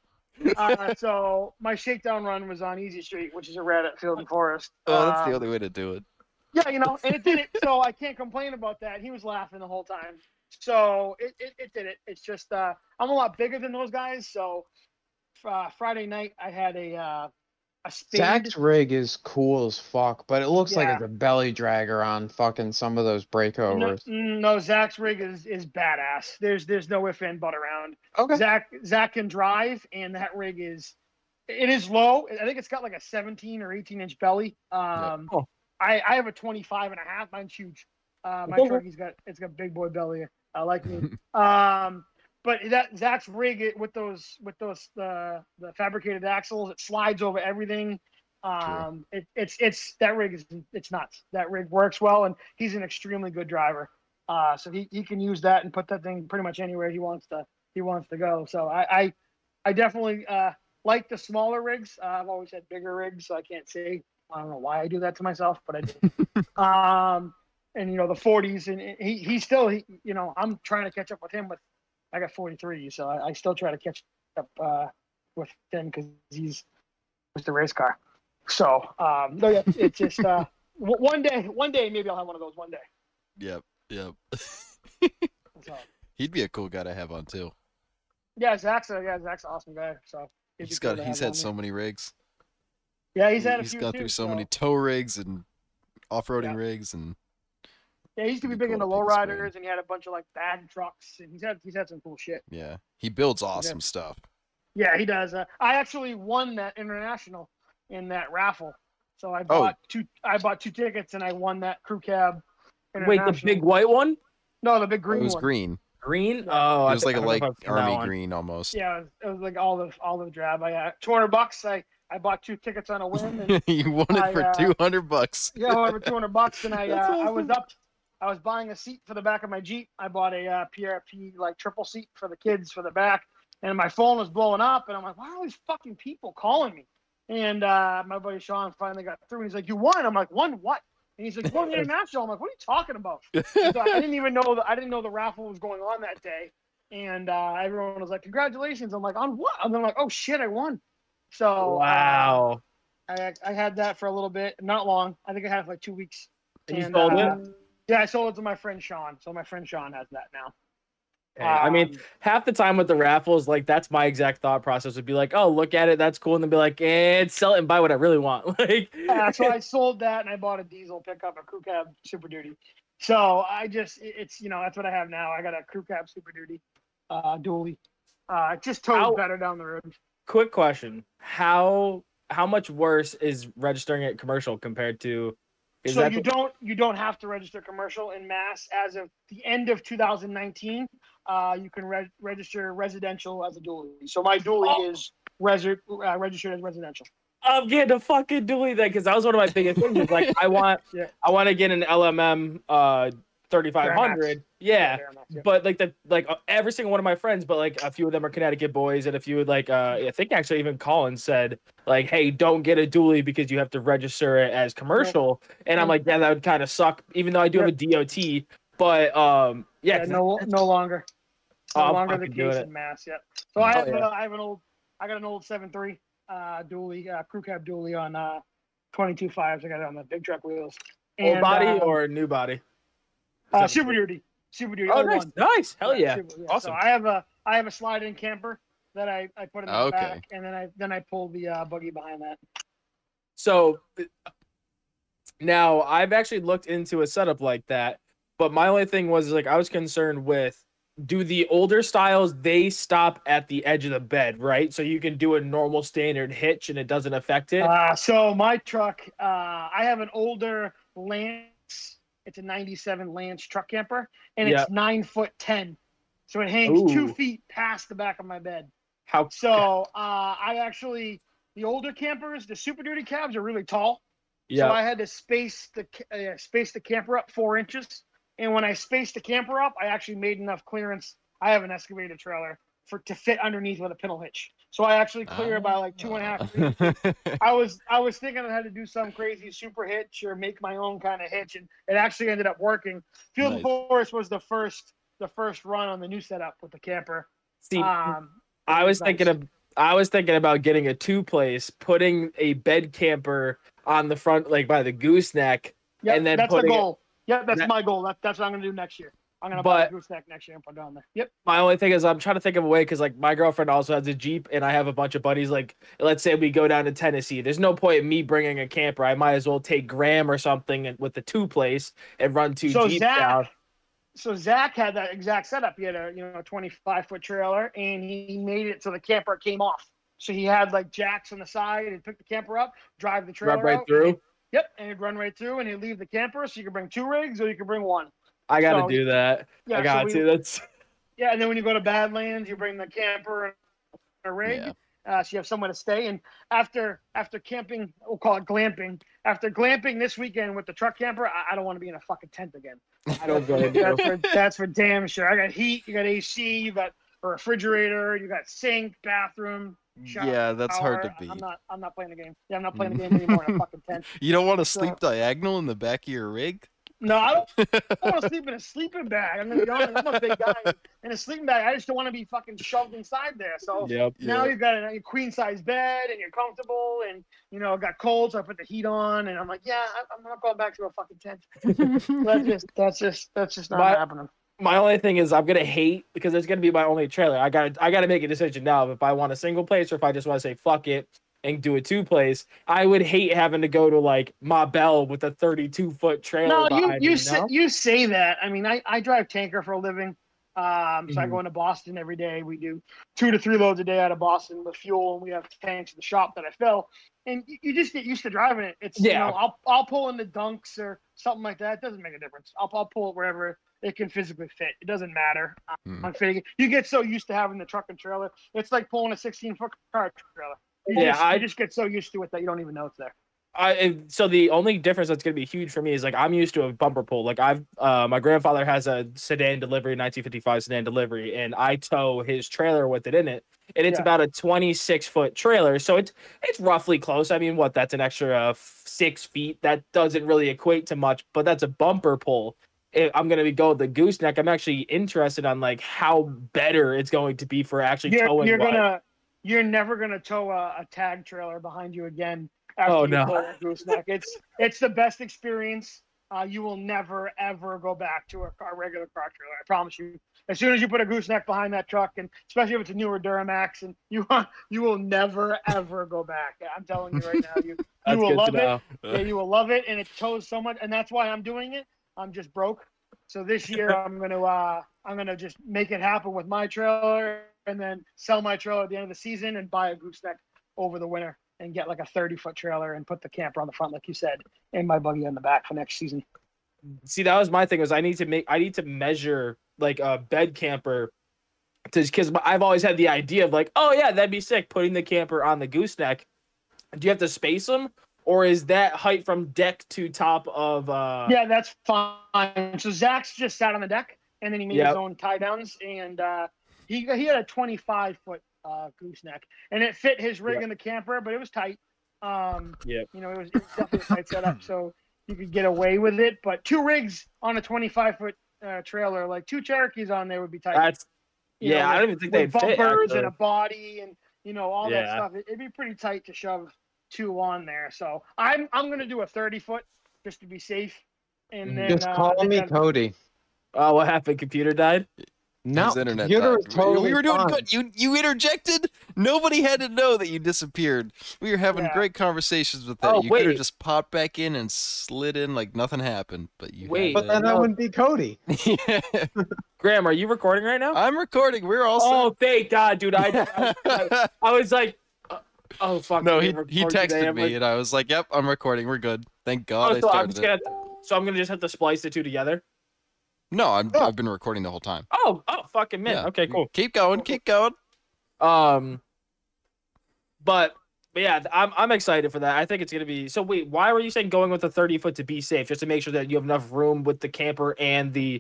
So my shakedown run was on Easy Street, which is a red at Field and Forest. Oh, that's the only way to do it. Yeah, and it did it, so I can't complain about that. He was laughing the whole time. So it did it. It's just I'm a lot bigger than those guys, so Friday night I had a spade. Zach's rig is cool as fuck, but it looks like it's a belly dragger on fucking some of those breakovers. No, Zach's rig is badass. There's no if and but around. Okay. Zach can drive, and that rig is low. I think it's got like a 17 or 18-inch belly. Oh. I have a 25.5. Mine's huge. My truckie's got big boy belly. I like me. But that Zach's rig with those fabricated axles, it slides over everything. That rig is nuts. That rig works well, and he's an extremely good driver. So he can use that and put that thing pretty much anywhere he wants to go. So I definitely like the smaller rigs. I've always had bigger rigs, so I can't see. I don't know why I do that to myself, but I do. And the 40s, and he still I'm trying to catch up with him. I got 43, so I still try to catch up with him because he's with the race car. So it's just one day maybe I'll have one of those one day. Yep. So, he'd be a cool guy to have on too. Yeah, Zach's an awesome guy. So he's had so many rigs. Yeah, he's had a few. He's gone through so many tow rigs and off-roading rigs and. Yeah, he used to be big into lowriders, and he had a bunch of like bad trucks, and he's had some cool shit. Yeah, he builds awesome stuff. Yeah, he does. I actually won that international in that raffle, so I bought two tickets, and I won that crew cab. Wait, the big white one? No, the big green one. It was green. Green? Oh, it was like army green almost. Yeah, it was like all the drab. I got $200. I bought two tickets on a whim. And you won it for $200. Yeah, over $200, and awesome. I was buying a seat for the back of my Jeep. I bought a PRP like triple seat for the kids for the back, and my phone was blowing up, and I'm like, why are all these fucking people calling me? And my buddy Sean finally got through, and he's like, you won? I'm like, won what? And he's like, well, the international. I'm like, what are you talking about? So I didn't know the raffle was going on that day. And everyone was like, congratulations. I'm like, on what? And they're like, oh, shit, I won. So wow. I had that for a little bit. Not long. I think I had it for like 2 weeks. And you sold it? Yeah, I sold it to my friend Sean. So my friend Sean has that now. Hey, I mean, half the time with the raffles, like, that's my exact thought process would be like, oh, look at it. That's cool. And then be like, and sell it and buy what I really want. Like, yeah, so I sold that and I bought a diesel pickup, a crew cab Super Duty. So I just, it's, you know, that's what I have now. I got a crew cab Super Duty dually. Just totally better down the road. Quick question. How much worse is registering at commercial compared to? So you don't have to register commercial in Mass as of the end of 2019. You can register residential as a dually. So my dually is registered as residential. I'm getting a fucking dually then, because that was one of my biggest things. Like I want to get an LMM 3500. Yeah, but like every single one of my friends, but like a few of them are Connecticut boys, and a few like I think actually even Colin said like, hey, don't get a dually because you have to register it as commercial. And I'm like, yeah, that would kind of suck, even though I do have a DOT. But no longer the case in Mass. Yep. So I got an old 7.3 dually, crew cab dually on 22.5s. I got it on the big truck wheels. Old body or new body? Super Duty. Oh, nice. Hell yeah. Awesome. So I have a slide-in camper that I put in the back, and then I pull the buggy behind that. So now I've actually looked into a setup like that, but my only thing was like I was concerned with, do the older styles, they stop at the edge of the bed, right? So you can do a normal standard hitch and it doesn't affect it. So my truck, I have an older Lance. It's a 97 Lance truck camper, and it's 9'10", so it hangs 2 feet past the back of my bed. The older campers, the Super Duty cabs are really tall. Yeah. So I had to space the camper up 4 inches, and when I spaced the camper up, I actually made enough clearance. I have an excavator trailer to fit underneath with a pintle hitch. So I actually clear by like 2.5 feet. I was thinking I had to do some crazy super hitch or make my own kind of hitch, and it actually ended up working. Field and Forest was the first run on the new setup with the camper. See, I was thinking about getting a two-place, putting a bed camper on the front, like by the gooseneck, and then that's the goal. That's my goal. That's what I'm gonna do next year. I'm going to buy a gooseneck next year and put it on there. Yep. My only thing is I'm trying to think of a way, because like my girlfriend also has a Jeep, and I have a bunch of buddies. Like, let's say we go down to Tennessee. There's no point in me bringing a camper. I might as well take Graham or something and, with the two-place, and run two Jeeps down. So Zach had that exact setup. He had a 25-foot trailer, and he made it so the camper came off. So he had like jacks on the side, and pick the camper up, drive the trailer through. And he'd run right through, and he'd leave the camper. So you could bring two rigs or you could bring one. I gotta do that. Yeah, and then when you go to Badlands, you bring the camper and a rig, so you have somewhere to stay. And after camping, we'll call it glamping. After glamping this weekend with the truck camper, I don't want to be in a fucking tent again. I don't go. That's for damn sure. I got heat. You got AC. You got a refrigerator. You got sink, bathroom. Shower, that's hard to beat. I'm not playing the game. Yeah, I'm not playing the game anymore in a fucking tent. You don't want to sleep diagonal in the back of your rig. No, I don't want to sleep in a sleeping bag. I'm going to be honest. I'm a big guy in a sleeping bag. I just don't want to be fucking shoved inside there. So now you've got a queen size bed, and you're comfortable, and it got cold, so I put the heat on, and I'm like, I'm not going back to a fucking tent. that's just not happening. My only thing is I'm going to hate, because it's going to be my only trailer. I got to make a decision now if I want a single place or if I just want to say fuck it. and do a two place. I would hate having to go to like Ma Bell with a 32-foot trailer. No, you say that. I mean, I drive tanker for a living. So I go into Boston every day. We do 2 to 3 loads a day out of Boston with fuel, and we have tanks at the shop that I fill. And you just get used to driving it. It's you know, I'll pull in the dunks or something like that. It doesn't make a difference. I'll pull it wherever it can physically fit. It doesn't matter. I'm fitting it. You get so used to having the truck and trailer. It's like pulling a 16-foot car trailer. I just get so used to it that you don't even know it's there. So the only difference that's going to be huge for me is like I'm used to a bumper pull. Like I've my grandfather has a sedan delivery, 1955 sedan delivery, and I tow his trailer with it in it, and it's about a 26-foot trailer, so it's roughly close. I mean, that's an extra 6 feet. That doesn't really equate to much, but that's a bumper pull. I'm going to go with the gooseneck. I'm actually interested on like how better it's going to be for actually towing. You're never going to tow a tag trailer behind you again. It's the best experience. You will never ever go back to a regular car trailer. I promise you. As soon as you put a gooseneck behind that truck, and especially if it's a newer Duramax, and you will never ever go back. I'm telling you right now, you will love it. Yeah, you will love it, and it tows so much, and that's why I'm doing it. I'm just broke, so this year I'm gonna just make it happen with my trailer, and then sell my trailer at the end of the season and buy a gooseneck over the winter. And get like a 30-foot trailer and put the camper on the front, like you said, and my buggy on the back for next season. See, that was my thing, was I need to measure like a bed camper, because I've always had the idea of like, oh yeah, that'd be sick, putting the camper on the gooseneck. Do you have to space them, or is that height from deck to top of? Yeah, that's fine. So Zach's just sat on the deck, and then he made his own tie downs, and he had a 25-foot. Gooseneck, and it fit his rig in the camper, but it was tight. You know, it was definitely a tight setup, so you could get away with it. But 2 rigs on a 25-foot trailer, like 2 Cherokees on there, would be tight. I don't even think they'd fit. Bumpers and a body, and you know all that stuff. It'd be pretty tight to shove 2 on there. So I'm gonna do a 30-foot just to be safe. And then just call me Cody. Oh, what happened? Computer died. No, totally we were doing good. You interjected. Nobody had to know that you disappeared. We were having great conversations with that. You could have just popped back in and slid in like nothing happened. But I wouldn't be Cody. Graham, are you recording right now? I'm recording. We're all. Oh, thank God, dude! I was like, oh fuck. No, he texted me and I was like, yep, I'm recording. We're good. Thank God. I'm gonna just have to splice the two together. No, I've been recording the whole time. Oh, fucking man. Yeah. Okay, cool. Keep going. But yeah, I'm excited for that. I think it's gonna be. So wait, why were you saying going with a 30-foot to be safe, just to make sure that you have enough room with the camper and your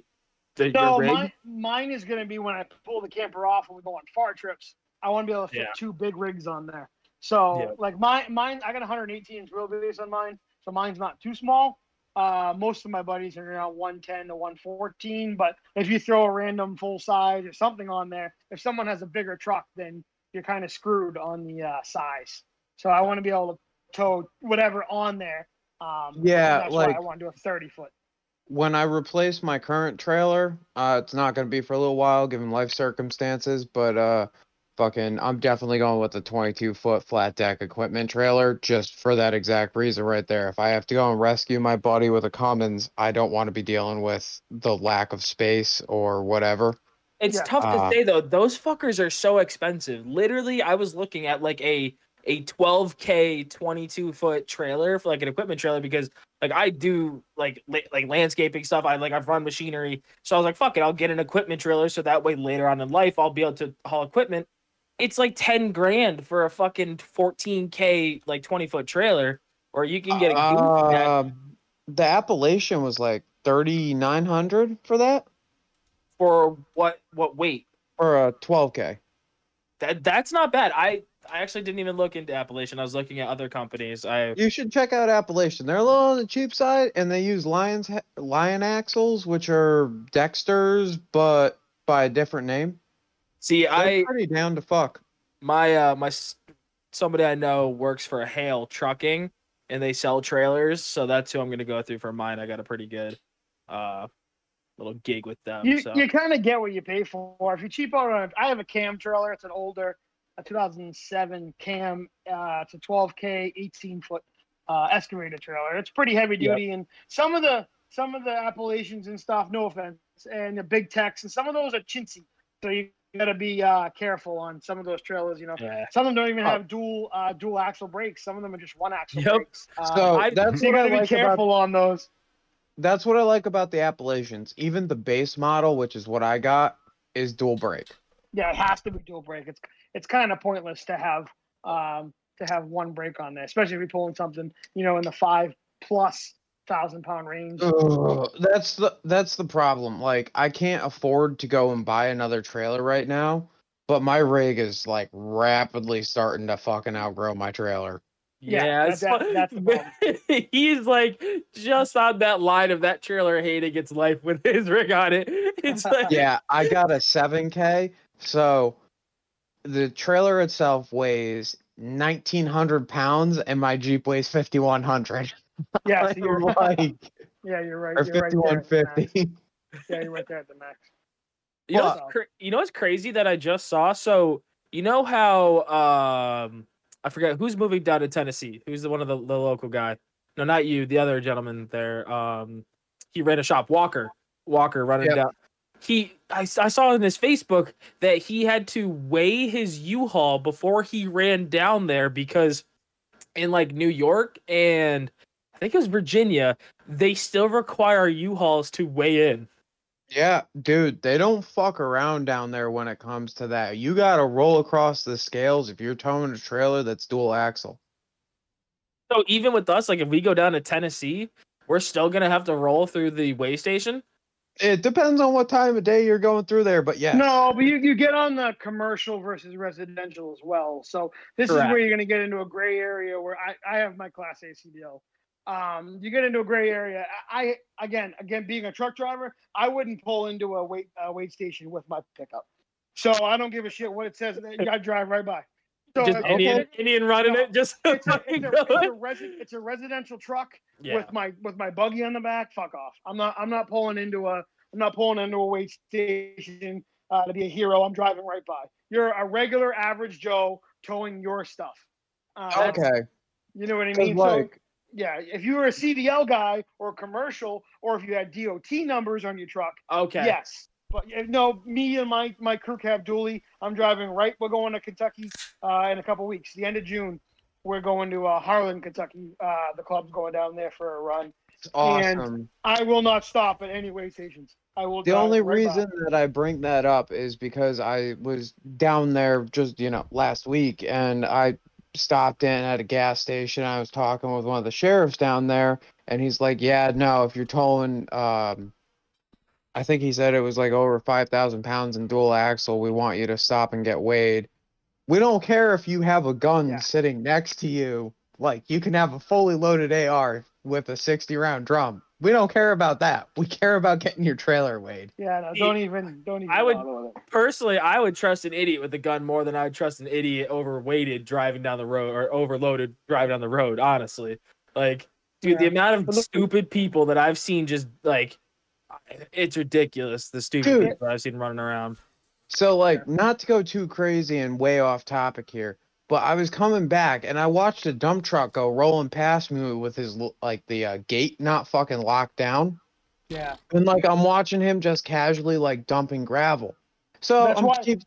rig? Mine is gonna be when I pull the camper off and we go on far trips. I want to be able to fit 2 big rigs on there. So like mine, I got 118-inch wheelbase on mine, so mine's not too small. Most of my buddies are around 110 to 114, but if you throw a random full size or something on there, if someone has a bigger truck, then you're kind of screwed on the size. So I want to be able to tow whatever on there. That's why I want to do a 30-foot. When I replace my current trailer, it's not going to be for a little while given life circumstances, but I'm definitely going with the 22-foot flat deck equipment trailer just for that exact reason right there. If I have to go and rescue my buddy with a Cummins, I don't want to be dealing with the lack of space or whatever. It's tough to say, though. Those fuckers are so expensive. Literally, I was looking at like a 12K 22-foot trailer for like an equipment trailer, because like I do like landscaping stuff. I've run machinery. So I was like, fuck it, I'll get an equipment trailer so that way later on in life I'll be able to haul equipment. It's like $10,000 for a fucking 14K, like 20-foot trailer, or you can get a the Appalachian was like $3,900 for that. For what weight? For a 12K. That's not bad. I actually didn't even look into Appalachian. I was looking at other companies. You should check out Appalachian. They're a little on the cheap side, and they use Lion axles, which are Dexters, but by a different name. See, I'm pretty down to fuck. My somebody I know works for Hale Trucking, and they sell trailers, so that's who I'm gonna go through for mine. I got a pretty good little gig with them. You kind of get what you pay for. If you cheap out on, I have a cam trailer. It's an older a 2007 Cam. It's a 12K, 18-foot excavator trailer. It's pretty heavy duty, and some of the Appalachians and stuff. No offense, and the big techs, and some of those are chintzy, so you gotta be careful on some of those trailers. You know, some of them don't even have dual axle brakes. Some of them are just one axle brakes. So that's what I like careful about, on those. That's what I like about the Appalachians. Even the base model, which is what I got, is dual brake. Yeah, it has to be dual brake. It's kind of pointless to have one brake on there, especially if you're pulling something, you know, in the 5+ thousand pound range. That's the problem. Like, I can't afford to go and buy another trailer right now, but my rig is like rapidly starting to fucking outgrow my trailer. Yeah, that's the problem. He's like just on that line of that trailer hating its life with his rig on it. It's like... Yeah, I got a 7K, so the trailer itself weighs 1,900 pounds, and my Jeep weighs 5,100. Yeah, so you're like, yeah, you're right. Or 5,150. Yeah, you're right there at the max. You know, what's crazy that I just saw? So you know how I forget who's moving down to Tennessee. Who's the local guy? No, not you. The other gentleman there. He ran a shop. Walker running down. I saw in his Facebook that he had to weigh his U-Haul before he ran down there because in like New York and I think it was Virginia, they still require U-Hauls to weigh in. Yeah, dude, they don't fuck around down there when it comes to that. You gotta roll across the scales if you're towing a trailer that's dual axle. So even with us, like if we go down to Tennessee, we're still gonna have to roll through the weigh station. It depends on what time of day you're going through there, but yeah. No, but you get on the commercial versus residential as well. So this is where you're gonna get into a gray area where I have my Class A CDL. You get into a gray area. I again being a truck driver, I wouldn't pull into a weight station with my pickup. So I don't give a shit what it says. I drive right by. So just Indian running it. Just it's a residential truck with my buggy on the back. Fuck off. I'm not pulling into a weight station to be a hero. I'm driving right by. You're a regular average Joe towing your stuff. Okay. You know what I mean? Like, so, yeah, if you were a CDL guy or commercial, or if you had DOT numbers on your truck, okay, yes. But no, me and my crew cab dually, I'm driving right. We're going to Kentucky in a couple weeks. The end of June, we're going to Harlan, Kentucky. The club's going down there for a run. It's awesome. And I will not stop at any way stations. I will. The only reason that I bring that up is because I was down there just, you know, last week, and I stopped in at a gas station. I was talking with one of the sheriffs down there, and he's like, yeah, no, if you're towing, I think he said it was like over 5,000 pounds in dual axle, we want you to stop and get weighed. We don't care if you have a gun sitting next to you. Like, you can have a fully loaded AR with a 60-round drum. We don't care about that. We care about getting your trailer weighed. Yeah, no, don't even. I would trust an idiot with a gun more than I would trust an idiot overweighted driving down the road or overloaded driving down the road. Honestly, like, dude, the amount of stupid people that I've seen, just like, it's ridiculous. The stupid people I've seen running around. So, like, not to go too crazy and way off topic here, but I was coming back and I watched a dump truck go rolling past me with his, like, the gate not fucking locked down. Yeah. And, like, I'm watching him just casually, like, dumping gravel. So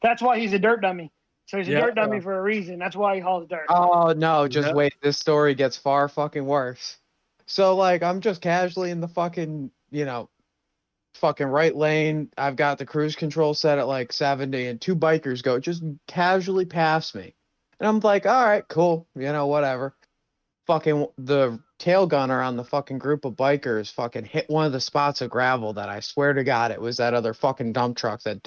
that's why he's a dirt dummy. So he's a dirt dummy for a reason. That's why he hauls dirt. Oh, no, just wait. This story gets far fucking worse. So, like, I'm just casually in the fucking, you know, fucking right lane. I've got the cruise control set at, like, 70, and two bikers go just casually past me. And I'm like, all right, cool, you know, whatever. Fucking the tail gunner on the fucking group of bikers fucking hit one of the spots of gravel that I swear to God it was that other fucking dump truck that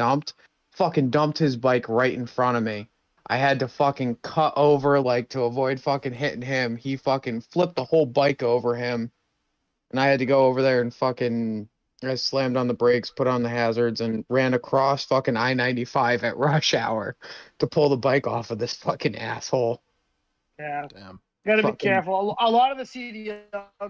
fucking dumped his bike right in front of me. I had to fucking cut over, like, to avoid fucking hitting him. He fucking flipped the whole bike over him. And I had to go over there and fucking, I slammed on the brakes, put on the hazards, and ran across fucking I-95 at rush hour to pull the bike off of this fucking asshole. Yeah. Damn. Gotta be careful. A lot of the CDL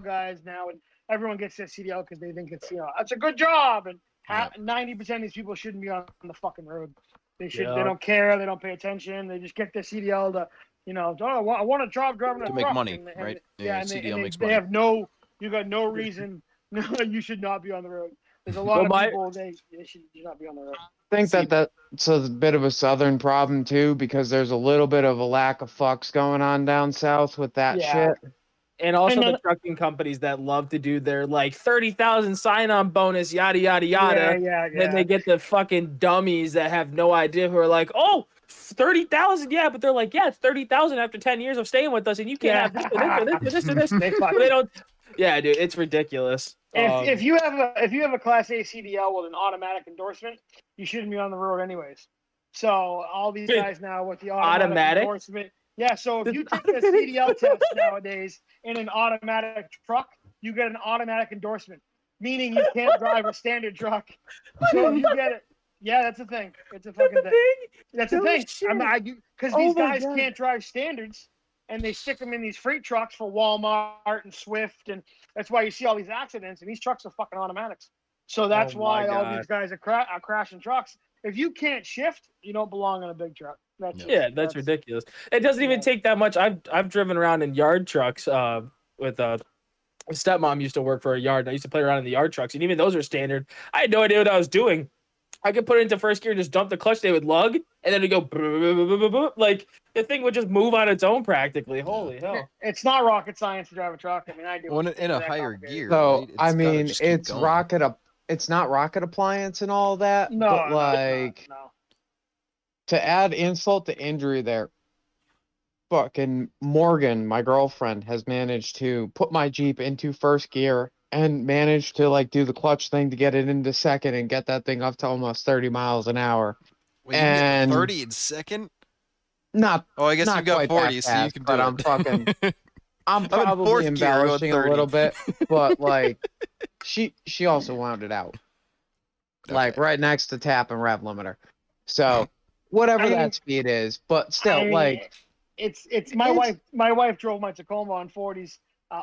guys now, and everyone gets their CDL because they think it's, you know, it's a good job, and 90% of these people shouldn't be on the fucking road. They don't care. They don't pay attention. They just get their CDL to, you know, oh, I want a job driving a truck. To make money, right? Yeah, CDL makes money. They have no, you got no reason. No, you should not be on the road. There's a lot of people, they should not be on the road. I think that's a bit of a southern problem, too, because there's a little bit of a lack of fucks going on down south with that shit. And also the trucking companies that love to do their, like, 30,000 sign-on bonus, yada, yada, yada. Then they get the fucking dummies that have no idea who are like, oh, 30,000, yeah, but they're like, yeah, it's 30,000 after 10 years of staying with us, and you can't have this or this or this or this. They don't. Yeah, dude, it's ridiculous. If you have a Class A CDL with an automatic endorsement, you shouldn't be on the road anyways. So all these guys now with the automatic endorsement. Yeah, so if you take a CDL test nowadays in an automatic truck, you get an automatic endorsement, meaning you can't drive a standard truck. So you get it. Yeah, that's a thing. It's a fucking thing. That's a thing. Because these guys can't drive standards. And they stick them in these freight trucks for Walmart and Swift, and that's why you see all these accidents. And these trucks are fucking automatics, so that's why all these guys are crashing trucks. If you can't shift, you don't belong in a big truck. That's ridiculous. It doesn't even take that much. I've driven around in yard trucks. My stepmom used to work for a yard, and I used to play around in the yard trucks, and even those are standard. I had no idea what I was doing. I could put it into first gear and just dump the clutch. They would lug, and then it would go like the thing would just move on its own practically. Holy hell! It's not rocket science to drive a truck. I mean, I do. When in a higher gear. So right? I mean, it's rocket up. It's not rocket appliance and all that. No, but like no. To add insult to injury, there. Fucking Morgan, my girlfriend, has managed to put my Jeep into first gear. And managed to like do the clutch thing to get it into second and get that thing up to almost 30 miles an hour. Wait, and 30 in second? Not. Oh, I guess you got 40, so you can do it. I'm fucking. I'm probably embarrassing a little bit, but like, she also wound it out, like right next to tap and rev limiter. So whatever that speed is, but still like. It's my wife. My wife drove my Tacoma on 40s.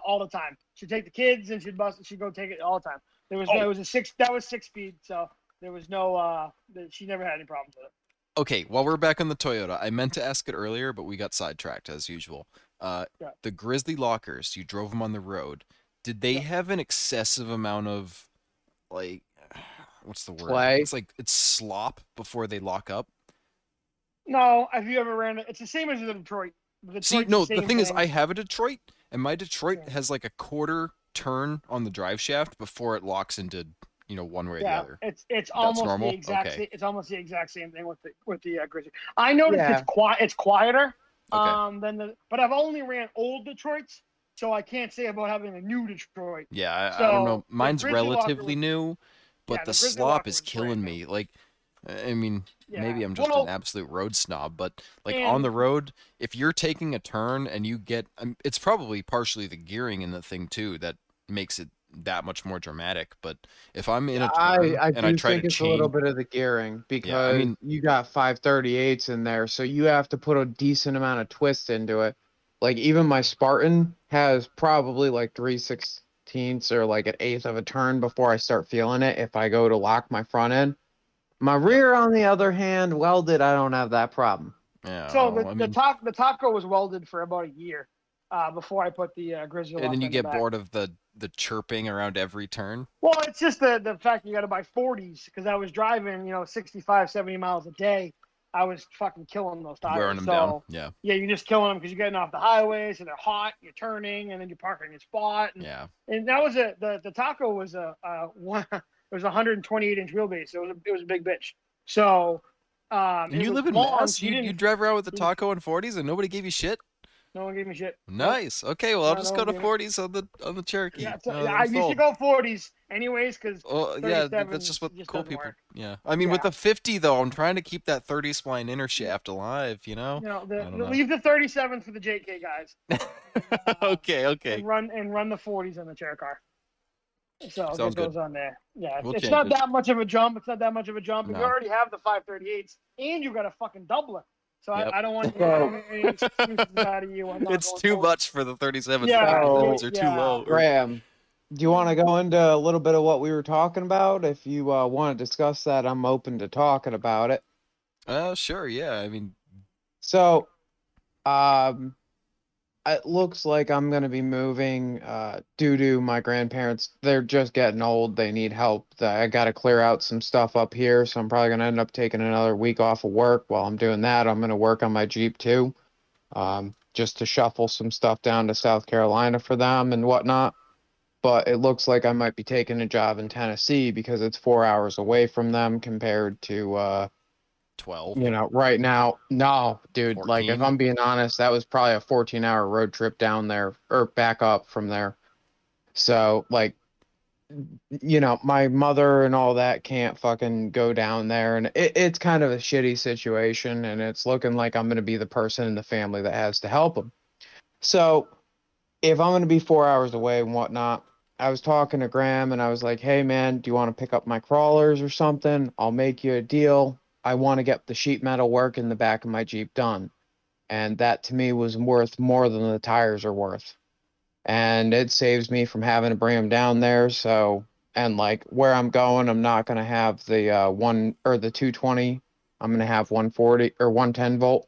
All the time. She'd take the kids and she'd bust and she'd go take it all the time. That was 6-speed, so there was no she never had any problems with it. Okay, while we're back on the Toyota, I meant to ask it earlier, but we got sidetracked as usual. The Grizzly Lockers, you drove them on the road. Did they have an excessive amount of like what's the word? Play. It's like it's slop before they lock up. No, have you ever ran it's the same as the Detroit. The thing is I have a Detroit. And my Detroit has like a quarter turn on the drive shaft before it locks into, you know, one way or the other. It's almost the exact same thing with the Grizzly. I noticed it's quieter than but I've only ran old Detroits, so I can't say about having a new Detroit. Yeah, I don't know. Mine's relatively new, but the slop is killing me. Like I mean, maybe I'm just an absolute road snob, but like on the road, if you're taking a turn and you get, it's probably partially the gearing in the thing too that makes it that much more dramatic. But if I'm in a turn I think it's a little bit of the gearing because you got 538s in there, so you have to put a decent amount of twist into it. Like even my Spartan has probably like 3/16 or like an eighth of a turn before I start feeling it if I go to lock my front end. My rear, on the other hand, welded. I don't have that problem. Yeah, so the Taco was welded for about a year before I put the Grizzly. And then you get bored of the chirping around every turn. Well, it's just the fact you got to buy 40s because I was driving, 65, 70 miles a day. I was fucking killing those tires. Wearing them down. Yeah. Yeah, you're just killing them because you're getting off the highways and they're hot. You're turning and then you're parking in your spot. And, and that was the Taco was one. It was 128-inch wheelbase. It was a big bitch. So, and you live in Mass. You drive around with the Taco in 40s, and nobody gave you shit. No one gave me shit. Nice. Okay, well I'll just go to 40s on the Cherokee. Yeah, I used to go 40s anyways because. Oh yeah, that's just what cool people. Work. Yeah, I mean with the 50 though, I'm trying to keep that 30 spline inner shaft alive. You know. Leave the 37s for the JK guys. Okay. And run the 40s on the Cherokee. So it goes on there. Yeah, it's not that much of a jump. No. You already have the 538s, and you got a fucking doubler. So I don't want any excuses out of you. It's too much for the 37s. Yeah, are too low. Graham, do you want to go into a little bit of what we were talking about? If you want to discuss that, I'm open to talking about it. Sure, yeah. I mean, so it looks like I'm going to be moving due to my grandparents. They're just getting old. They need help. I got to clear out some stuff up here, so I'm probably going to end up taking another week off of work. While I'm doing that, I'm going to work on my Jeep, too, just to shuffle some stuff down to South Carolina for them and whatnot. But it looks like I might be taking a job in Tennessee because it's 4 hours away from them compared to 12. You know, right now, no, dude, 14. Like, if I'm being honest, that was probably a 14-hour road trip down there or back up from there. So, like, you know, my mother and all that can't fucking go down there. And it's kind of a shitty situation. And it's looking like I'm going to be the person in the family that has to help them. So if I'm going to be 4 hours away and whatnot, I was talking to Graham and I was like, hey, man, do you want to pick up my crawlers or something? I'll make you a deal. I want to get the sheet metal work in the back of my Jeep done. And that to me was worth more than the tires are worth. And it saves me from having to bring them down there. So, and like where I'm going, I'm not going to have the one or the 220. I'm going to have 140 or 110 volt.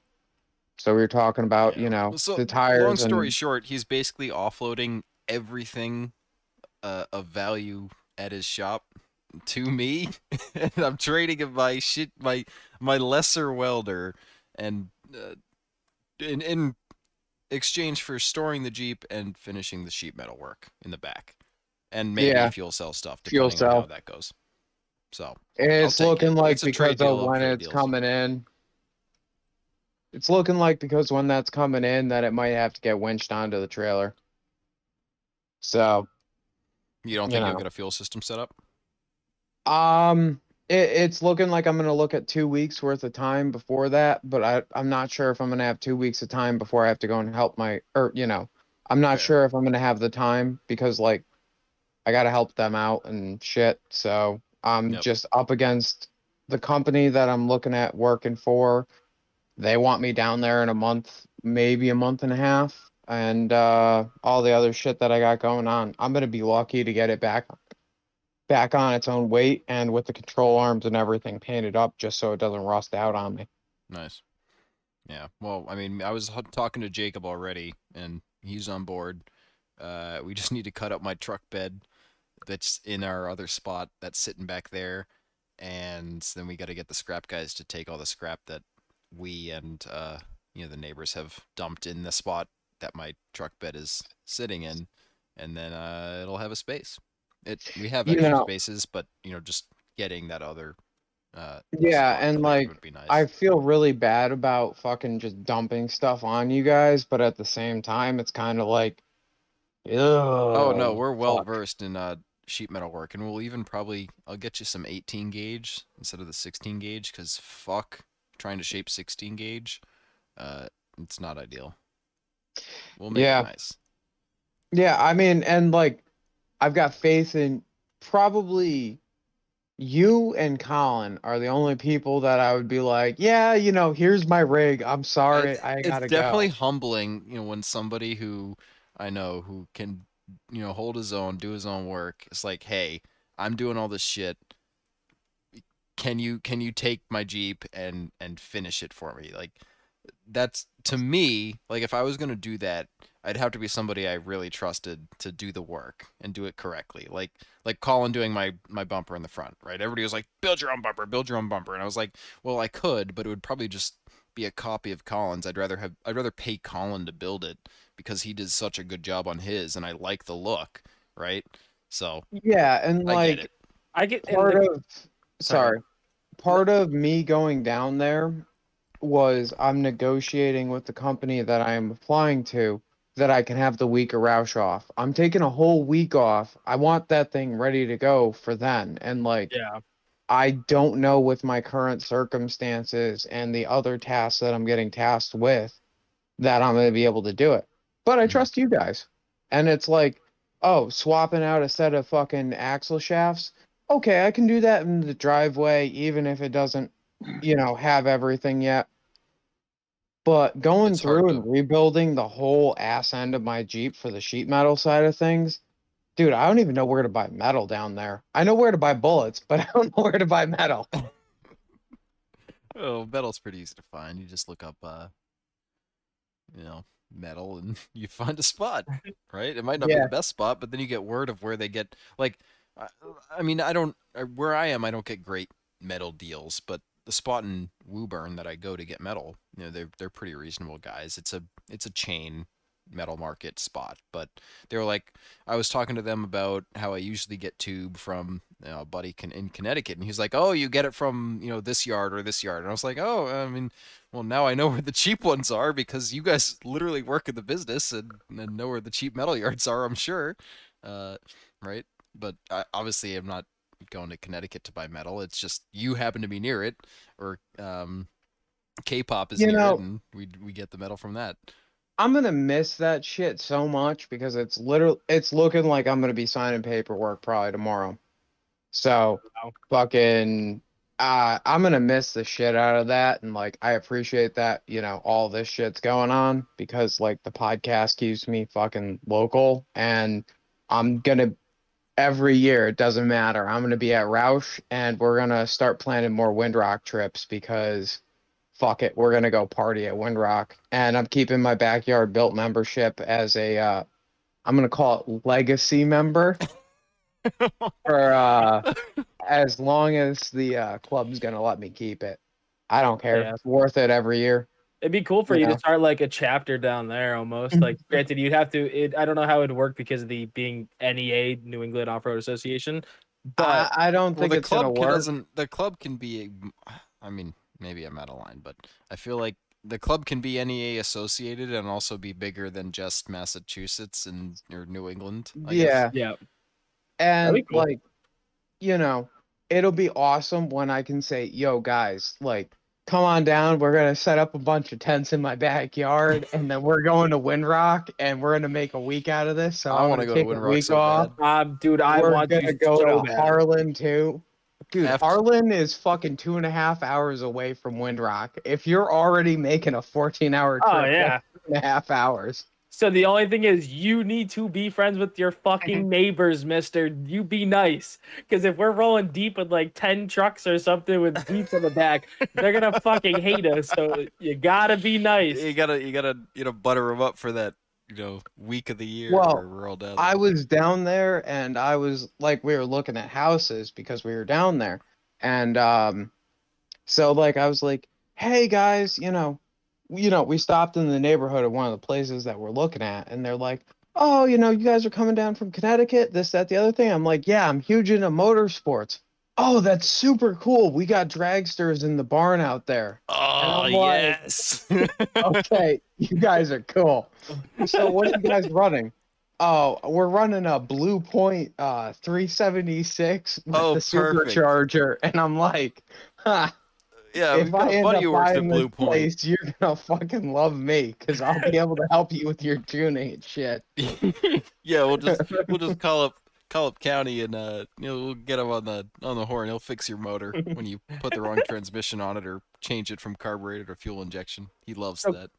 So we were talking about, you know, so the tires. Long story short, he's basically offloading everything of value at his shop to me, and I'm trading in my shit, my lesser welder, and in exchange for storing the Jeep and finishing the sheet metal work in the back, and maybe fuel cell stuff. Fuel cell, on how that goes. So it's looking like because of when it's coming in. It's looking like because when that's coming in, that it might have to get winched onto the trailer. So you don't think you'll get a fuel system set up? It's looking like I'm going to look at 2 weeks worth of time before that, but I'm not sure if I'm going to have 2 weeks of time before I have to go and help I'm not sure if I'm going to have the time because like I got to help them out and shit. So I'm just up against the company that I'm looking at working for. They want me down there in a month, maybe a month and a half, and, all the other shit that I got going on. I'm going to be lucky to get it back on its own weight and with the control arms and everything painted up just so it doesn't rust out on me. Nice. Yeah. Well, I mean, I was talking to Jacob already and he's on board. We just need to cut up my truck bed that's in our other spot that's sitting back there. And then we got to get the scrap guys to take all the scrap that we and, the neighbors have dumped in the spot that my truck bed is sitting in. And then, it'll have a space. We have extra spaces, but just getting that other and like would be nice. I feel really bad about fucking just dumping stuff on you guys, but at the same time it's kind of like we're well versed in sheet metal work, and we'll even probably I'll get you some 18 gauge instead of the 16 gauge because fuck trying to shape 16 gauge it's not ideal. We'll make it nice. I mean, and like I've got faith in probably you and Colin are the only people that I would be like, here's my rig. I'm sorry. I gotta go. It's definitely humbling, when somebody who I know who can, hold his own, do his own work. It's like, hey, I'm doing all this shit. Can you take my Jeep and finish it for me? Like that's to me, like if I was going to do that, I'd have to be somebody I really trusted to do the work and do it correctly. Like Colin doing my bumper in the front, right? Everybody was like, build your own bumper. And I was like, well, I could, but it would probably just be a copy of Colin's. I'd rather pay Colin to build it because he did such a good job on his and I like the look, right? So yeah, and part of me going down there was I'm negotiating with the company that I am applying to that I can have the week of Roush off. I'm taking a whole week off. I want that thing ready to go for then. And I don't know with my current circumstances and the other tasks that I'm getting tasked with that I'm going to be able to do it. But I trust you guys. And it's like, swapping out a set of fucking axle shafts. Okay, I can do that in the driveway, even if it doesn't, have everything yet. But going through and rebuilding the whole ass end of my Jeep for the sheet metal side of things, dude, I don't even know where to buy metal down there. I know where to buy bullets, but I don't know where to buy metal. Oh, metal's pretty easy to find. You just look up, you know, metal, and you find a spot, right? It might not be the best spot, but then you get word of where they get. Like, I mean, I don't, where I am, I don't get great metal deals, but the spot in Woburn that I go to get metal, you know, they're pretty reasonable guys. It's a chain metal market spot, but they were like, I was talking to them about how I usually get tube from, you know, a buddy in Connecticut, and he's like, oh, you get it from, you know, this yard or this yard. And I was like, oh, I mean, well, now I know where the cheap ones are, because you guys literally work in the business and know where the cheap metal yards are, I'm sure. Right? But obviously I'm not going to Connecticut to buy metal. It's just you happen to be near it, or K-pop is near it, and we get the metal from that. I'm gonna miss that shit so much, because it's literally, it's looking like I'm gonna be signing paperwork probably tomorrow. So fucking, I'm gonna miss the shit out of that, and like, I appreciate that, you know, all this shit's going on, because like the podcast keeps me fucking local, and I'm gonna, every year, it doesn't matter, I'm gonna be at Roush, and we're gonna start planning more Windrock trips, because fuck it, we're gonna go party at Windrock. And I'm keeping my Backyard Built membership as a, I'm gonna call it legacy member, for as long as the club's gonna let me keep it. I don't care. Yeah. It's worth it every year. It'd be cool for you to start like a chapter down there, almost. Like, granted, you'd have to. I don't know how it'd work because of the being NEA, New England Off-Road Association. But I don't think it's gonna work. The club can be, I mean, maybe I'm out of line, but I feel like the club can be NEA associated and also be bigger than just Massachusetts and or New England, I guess. Yeah. And cool. Like, you know, it'll be awesome when I can say, "Yo, guys, like, come on down. We're gonna set up a bunch of tents in my backyard, and then we're going to Windrock, and we're gonna make a week out of this." So I want to go to Windrock so bad. Dude, I want to go to Harlan too. Dude, Harlan is fucking 2.5 hours away from Windrock. If you're already making a 14-hour trip, 2.5 hours. So the only thing is, you need to be friends with your fucking neighbors, mister. You be nice. Because if we're rolling deep with like 10 trucks or something with Jeeps in the back, they're going to fucking hate us. So you got to be nice. You got to butter them up for that, you know, week of the year. Well, we're all down there. I was down there, and I was like, we were looking at houses because we were down there. And so like, I was like, hey guys, you know, we stopped in the neighborhood at one of the places that we're looking at, and they're like, oh, you know, you guys are coming down from Connecticut, this, that, the other thing. I'm like, yeah, I'm huge into motorsports. Oh, that's super cool. We got dragsters in the barn out there. Oh, yes. Like, okay, you guys are cool. So what are you guys running? Oh, we're running a Blue Point 376 with the supercharger. And I'm like, ha. Yeah, if I end up buying this place, you're going to fucking love me, because I'll be able to help you with your June 8 shit. Yeah, we'll just call up County, and you know, we'll get him on the horn. He'll fix your motor when you put the wrong transmission on it, or change it from carburetor to fuel injection. He loves that.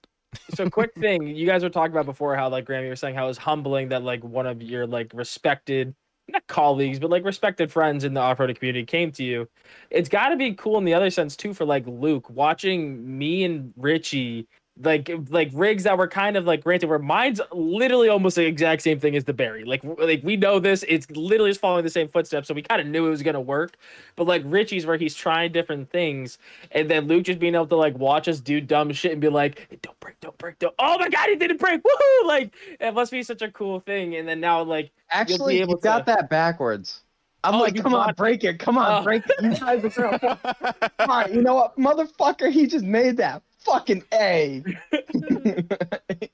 So quick thing, you guys were talking about before how, like, Graham, you were saying how it was humbling that, like, one of your, like, respected, not colleagues, but like respected friends in the off-road community came to you. It's got to be cool in the other sense too, for like Luke watching me and Richie like rigs that were kind of like, granted, where mine's literally almost the exact same thing as the Barry. Like we know this, it's literally just following the same footsteps, so we kind of knew it was gonna work. But like Richie's, where he's trying different things, and then Luke just being able to like watch us do dumb shit and be like, hey, don't break. Oh my god, he didn't break! Woohoo! Like, it must be such a cool thing. And then now, like, actually, you got that backwards. I'm like, come on, break it! Come on, break it! You guys are girl. Come on, you know what, motherfucker? He just made that. Fucking A.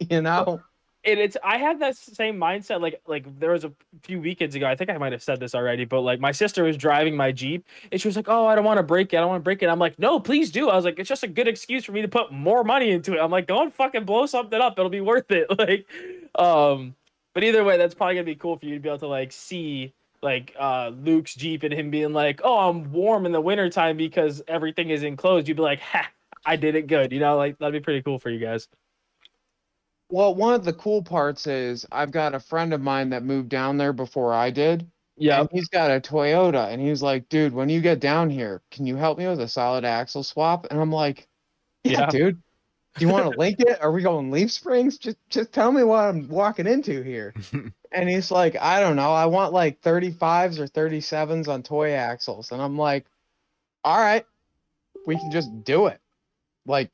You know, and it's, I have that same mindset. Like there was a few weekends ago, I think I might have said this already, but like my sister was driving my Jeep, and she was like, oh, I don't want to break it. I'm like, no, please do. I was like, it's just a good excuse for me to put more money into it. I'm like, go and fucking blow something up, it'll be worth it. Like, but either way, that's probably gonna be cool for you to be able to like see like Luke's Jeep and him being like, oh, I'm warm in the wintertime because everything is enclosed. You'd be like, ha, I did it good, you know, like that'd be pretty cool for you guys. Well, one of the cool parts is I've got a friend of mine that moved down there before I did, Yeah. And he's got a Toyota. And he's like, dude, when you get down here, can you help me with a solid axle swap? And I'm like, yeah. Dude. Do you want to link it? Are we going Leaf Springs? Just tell me what I'm walking into here. And he's like, I don't know. I want like 35s or 37s on toy axles. And I'm like, all right, we can just do it. Like,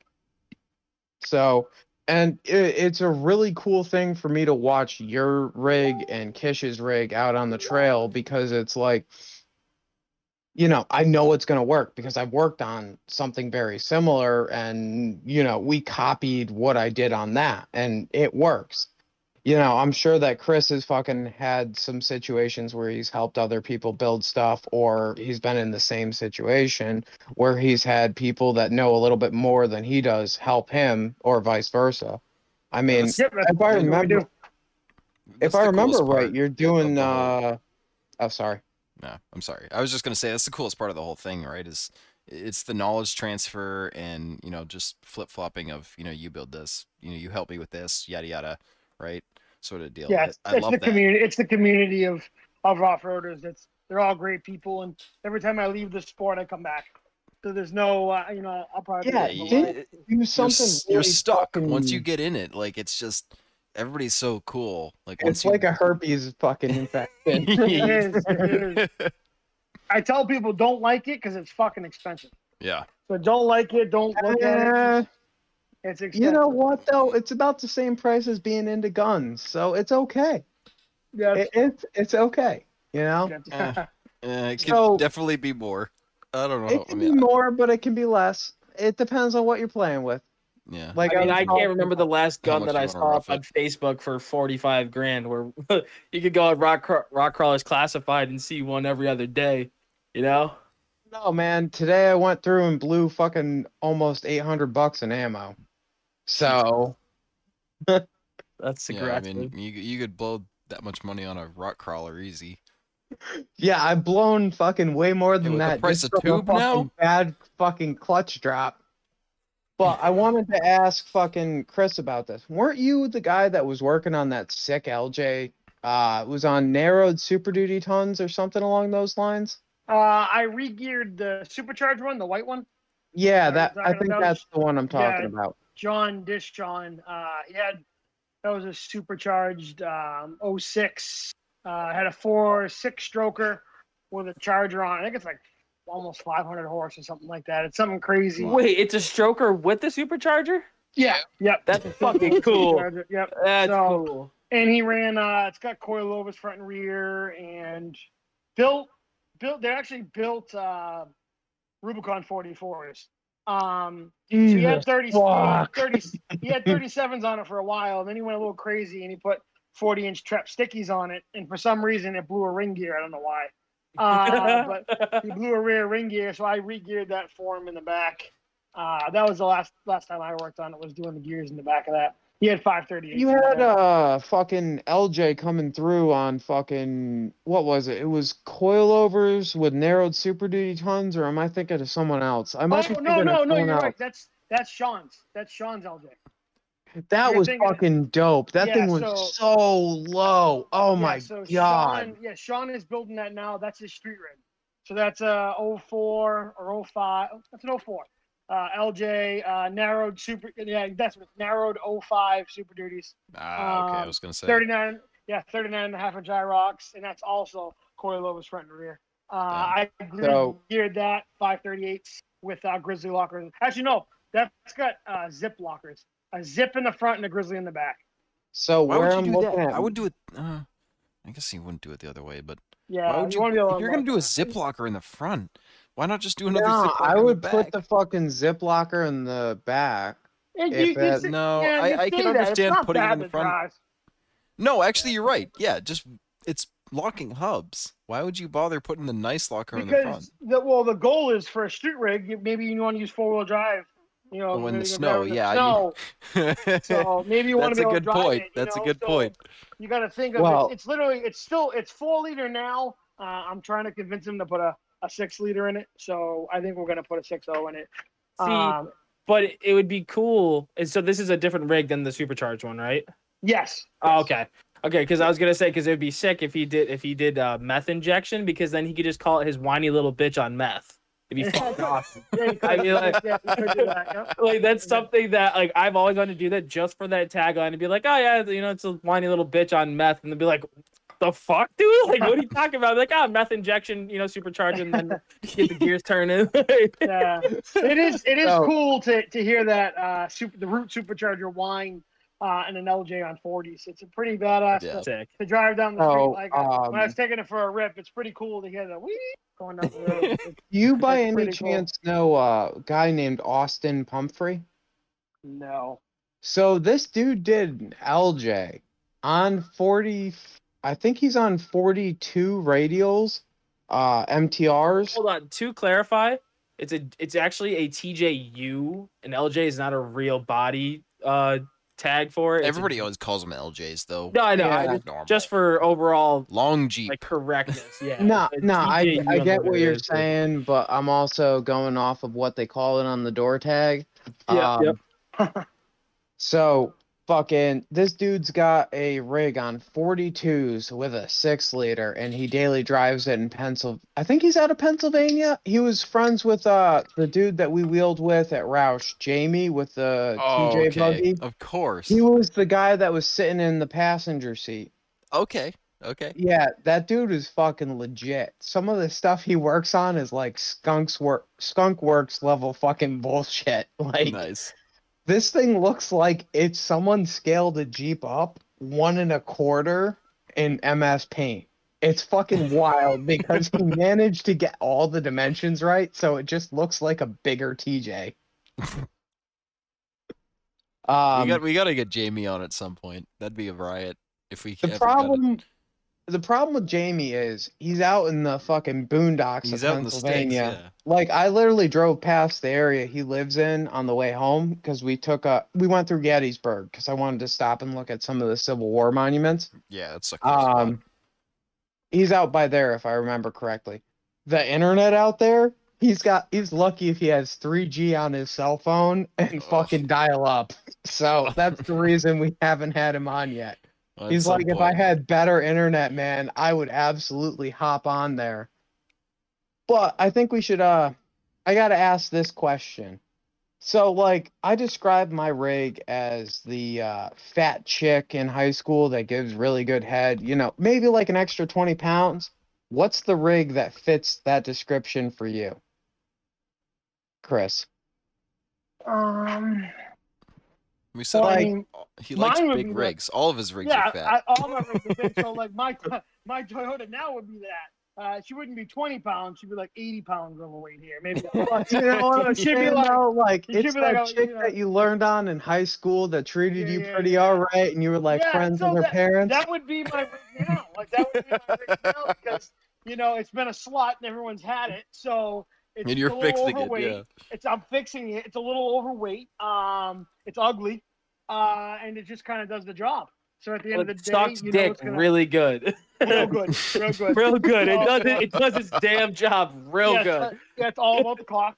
so, and it's a really cool thing for me to watch your rig and Kish's rig out on the trail, because it's like, you know, I know it's going to work because I've worked on something very similar, and, you know, we copied what I did on that and it works. You know, I'm sure that Chris has fucking had some situations where he's helped other people build stuff, or he's been in the same situation where he's had people that know a little bit more than he does help him, or vice versa. I mean, if I remember right, you're doing, No, I'm sorry. I was just going to say, that's the coolest part of the whole thing, right? Is it's the knowledge transfer and, you know, just flip-flopping of, you know, you build this, you know, you help me with this, yada, yada, right? Sort of deal. Yeah, it's the community of off-roaders. They're all great people, and every time I leave the sport, I come back. So there's no, you know, I'll probably... Yeah, you're stuck. And once you get in it, like, it's just... Everybody's so cool. Like it's like a herpes fucking infection. It is. I tell people don't like it because it's fucking expensive. Yeah. So don't like it. Don't look at it. It's expensive. You know what though? It's about the same price as being into guns, so it's okay. Yeah. It's okay. You know. It can definitely be more. I don't know. It can be more, but it can be less. It depends on what you're playing with. Yeah. Like, I can't remember the last gun that I saw on Facebook for $45,000 where you could go on Rock Crawlers Classified and see one every other day, you know? No, man. Today I went through and blew fucking almost $800 in ammo. So that's aggressive. I mean, you could blow that much money on a Rock Crawler easy. Yeah, I've blown fucking way more than that. The price of tube now? Bad fucking clutch drop. Well, I wanted to ask fucking Chris about this. Weren't you the guy that was working on that sick LJ? It was on narrowed Super Duty tons or something along those lines? I re-geared the Supercharged one, the white one. Yeah, that's the one I'm talking about. John. That was a Supercharged 06. Had a 4.6 stroker with a charger on. I think it's like almost 500 horse or something like that. It's something crazy. Wait, it's a stroker with the supercharger? Yeah. Yep. That's fucking cool. Yep. That's cool. And he ran, it's got coilovers front and rear, and they actually built Rubicon 44s. So he had 37s on it for a while, and then he went a little crazy and he put 40-inch trap stickies on it, and for some reason it blew a ring gear. I don't know why. But he blew a rear ring gear, so I re-geared that for him in the back. That was the last time I worked on it, was doing the gears in the back of that. He had 538. You had a fucking LJ coming through on fucking, what was it? It was coilovers with narrowed Super Duty tons, or am I thinking of someone else? No, you're right. That's Sean's. That's Sean's LJ. That was fucking dope. That thing was so low. Oh my God. Sean is building that now. That's his street rig. So that's a 04 or 05. That's an 04. LJ, narrowed super. Yeah, that's what, narrowed 05 Super Duties. Okay. I was going to say 39. Yeah, 39.5 inch IROX. And that's also coilovers front and rear. I geared that 538s with Grizzly Lockers. Actually, no, that's got zip lockers. A zip in the front and a grizzly in the back. So why would you do that? I would do it. I guess he wouldn't do it the other way, but yeah, you're gonna do a zip locker in the front. Why not just do another? No, zip locker I would in the back? Put the fucking zip locker in the back. I can understand putting it in the front. Drive. No, actually, you're right. Yeah, just it's locking hubs. Why would you bother putting the nice locker in the front? The goal is for a street rig. Maybe you want to use 4-wheel drive. You know, when the snow, so maybe you want to be able to drive it. That's a good point. You got to think of it. It's literally, it's 4-liter now. I'm trying to convince him to put a 6-liter in it. So I think we're going to put a 6.0 in it. See, but it would be cool. And so this is a different rig than the supercharged one, right? Yes. Oh, okay. Okay, because I was gonna say, because it would be sick if he did meth injection, because then he could just call it his whiny little bitch on meth. It'd be fucking awesome. I mean, like that's something that like I've always wanted to do, that just for that tagline, and be like, oh yeah, you know, it's a whiny little bitch on meth, and they'd be like, the fuck, dude? Like, what are you talking about? Like, ah, oh, meth injection, you know, supercharging, and then get the gears turning. Yeah, it is cool to hear that the Root supercharger whine in an LJ on 40s. It's a pretty badass to drive down the street. When I was taking it for a rip, it's pretty cool to hear that wee going down the road. You by any chance know a guy named Austin Pumphrey? No. So this dude did an LJ on 40. I think he's on 42 radials, MTRs. Hold on, to clarify, it's actually a TJU, and LJ is not a real body tag for it. Everybody always calls them LJs, though. No, I know. Yeah. Just for overall long Jeep, like, correctness. Yeah. No, I get what you're saying, but I'm also going off of what they call it on the door tag. Yeah. Yep. So. Fucking, this dude's got a rig on 42s with a 6-liter, and he daily drives it in Pennsylvania. I think he's out of Pennsylvania. He was friends with the dude that we wheeled with at Roush, Jamie, with the TJ buggy. Of course. He was the guy that was sitting in the passenger seat. Okay. Yeah, that dude is fucking legit. Some of the stuff he works on is like skunk works level fucking bullshit. Like, nice. This thing looks like it's someone scaled a Jeep up 1.25 in MS Paint. It's fucking wild because he managed to get all the dimensions right, so it just looks like a bigger TJ. We got to get Jamie on at some point. That'd be a riot if we can. The problem with Jamie is he's out in the fucking boondocks of Pennsylvania. In the States, yeah. Like, I literally drove past the area he lives in on the way home because we went through Gettysburg because I wanted to stop and look at some of the Civil War monuments. Yeah, that's a cool spot. He's out by there, if I remember correctly. The internet out there, he's lucky if he has 3G on his cell phone and fucking dial up. So that's the reason we haven't had him on yet. Well, he's like, if I had better internet, man, I would absolutely hop on there. But I think we should, I got to ask this question. So, like, I describe my rig as the fat chick in high school that gives really good head, you know, maybe like an extra 20 pounds. What's the rig that fits that description for you, Chris? We said he likes big rigs. All of his rigs are fat. Yeah, all my rigs are big. So, like, my Toyota now would be that. She wouldn't be 20 pounds. She'd be like 80 pounds overweight here. Maybe. You know, she'd be like it's that chick that you learned on in high school that treated you pretty all right, and you were like friends with her parents. That would be my rig now. Like, that would be my rig now because, you know, it's been a slot and everyone's had it. So. And you're fixing it, yeah. I'm fixing it. It's a little overweight. It's ugly. And it just kind of does the job. So at the end of the day, sucks dick really good. Real good. Real good. It does its damn job good. Yeah, it's all about the cock.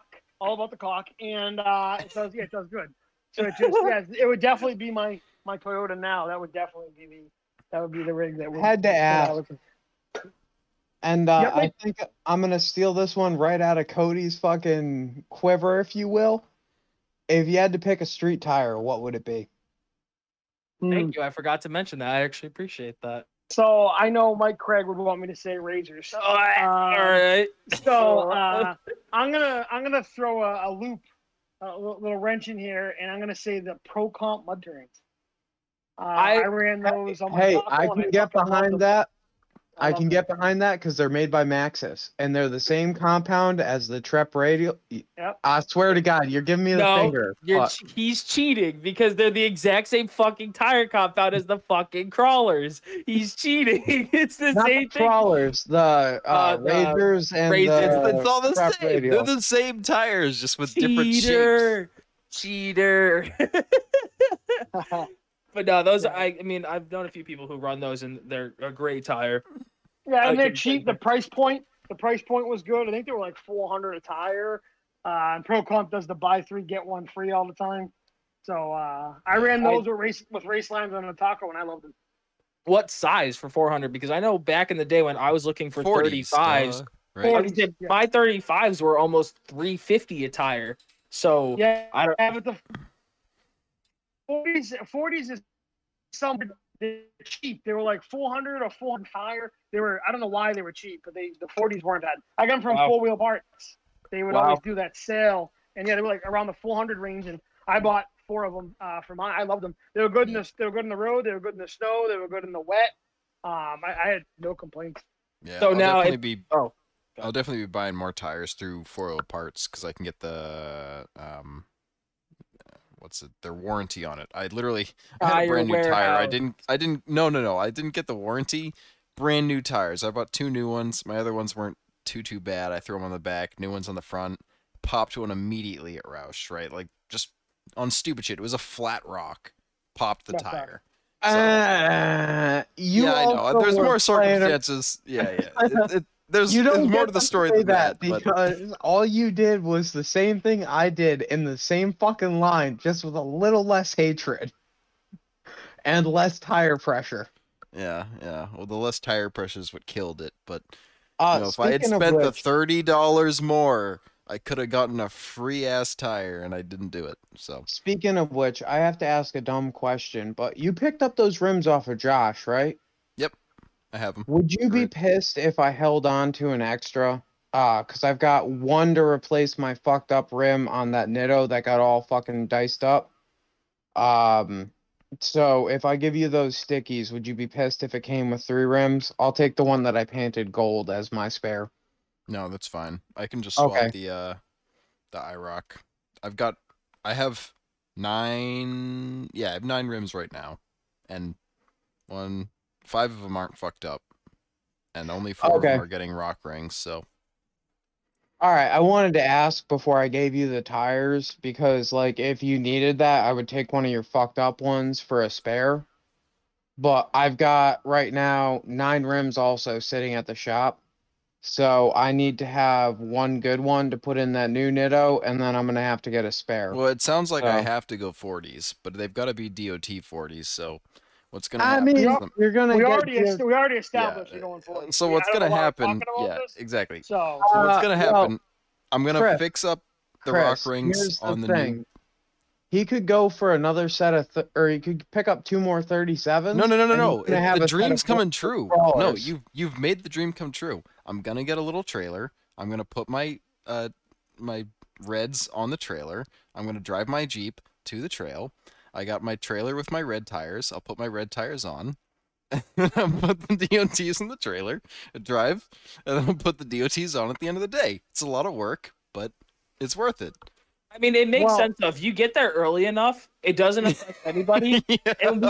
And it does good. So it just it would definitely be my Toyota now. That would definitely be the rig that we had to ask. And I think I'm going to steal this one right out of Cody's fucking quiver, if you will. If you had to pick a street tire, what would it be? Thank you. I forgot to mention that. I actually appreciate that. So I know Mike Craig would want me to say razors. All right. So I'm gonna throw a loop, a little wrench in here, and I'm going to say the Pro Comp mud terrains. I ran those on my I can get behind that because they're made by Maxxis, and they're the same compound as the Trep Radial. Yep. I swear to God, you're giving me the finger. He's cheating because they're the exact same fucking tire compound as the fucking Crawlers. He's cheating. It's the same thing. Crawlers, Razors, and it's all the Trep same. Radial. They're the same tires, just with different shapes. Cheater. But no, those I mean, I've known a few people who run those, and they're a great tire. Yeah, and they're cheap. The price point was good. I think they were like $400 a tire. And Pro Comp does the buy three get one free all the time. So I ran those with race lines on a taco, and I loved them. what size for 400? Because I know back in the day when I was looking for 40s, 35s, right? My 35s were almost 350 a tire. So yeah, I don't. But the 40s is something cheap. They were like 400 or 400 higher. They were, I don't know why they were cheap, but the 40s weren't bad. I got them from Four Wheel Parts. They would always do that sale, and yeah, they were like around the 400 range. And I bought four of them for mine. I loved them. They were good in the road. They were good in the snow. They were good in the wet. I had no complaints. Yeah. So I'll definitely be buying more tires through Four Wheel Parts because I can get the their warranty on it. I literally had a brand new tire. I didn't get the warranty. Brand new tires. I bought two new ones. My other ones weren't too bad. I threw them on the back. New ones on the front. Popped one immediately at Roush. Right, like just on stupid shit. It was a flat rock. Popped the tire. So, I know. There's more circumstances. Yeah. There's more to the story than that. Because all you did was the same thing I did in the same fucking line, just with a little less hatred and less tire pressure. Yeah. Well, the less tire pressure is what killed it. But if I had spent the $30 more, I could have gotten a free-ass tire, and I didn't do it. So speaking of which, I have to ask a dumb question, but you picked up those rims off of Josh, right? I have them. Would you be pissed if I held on to an extra? Because I've got one to replace my fucked up rim on that Nitto that got all fucking diced up. So if I give you those stickies, would you be pissed if it came with three rims? I'll take the one that I painted gold as my spare. No, that's fine. I can just swap the IROC. I have 9. Yeah, I have 9 rims right now, and 5 of them aren't fucked up, and only 4 of them are getting rock rings. So, all right. I wanted to ask before I gave you the tires because, like, if you needed that, I would take one of your fucked up ones for a spare. But I've got right now 9 rims also sitting at the shop, so I need to have one good one to put in that new Nitto, and then I'm gonna have to get a spare. Well, it sounds like I have to go 40s, but they've got to be DOT 40s, so. What's going to happen? We already established you're going for it. So what's going to happen? Yeah, exactly. So what's going to happen? I'm going to fix up the rock rings on the thing. He could go for another set of, or he could pick up 2 more 37s. No. The dream's coming true. No, you've made the dream come true. I'm going to get a little trailer. I'm going to put my my reds on the trailer. I'm going to drive my Jeep to the trail. I got my trailer with my red tires. I'll put my red tires on. And then I'll put the DOTs in the trailer and drive. And then I'll put the DOTs on at the end of the day. It's a lot of work, but it's worth it. I mean, it makes sense if you get there early enough. It doesn't affect anybody. And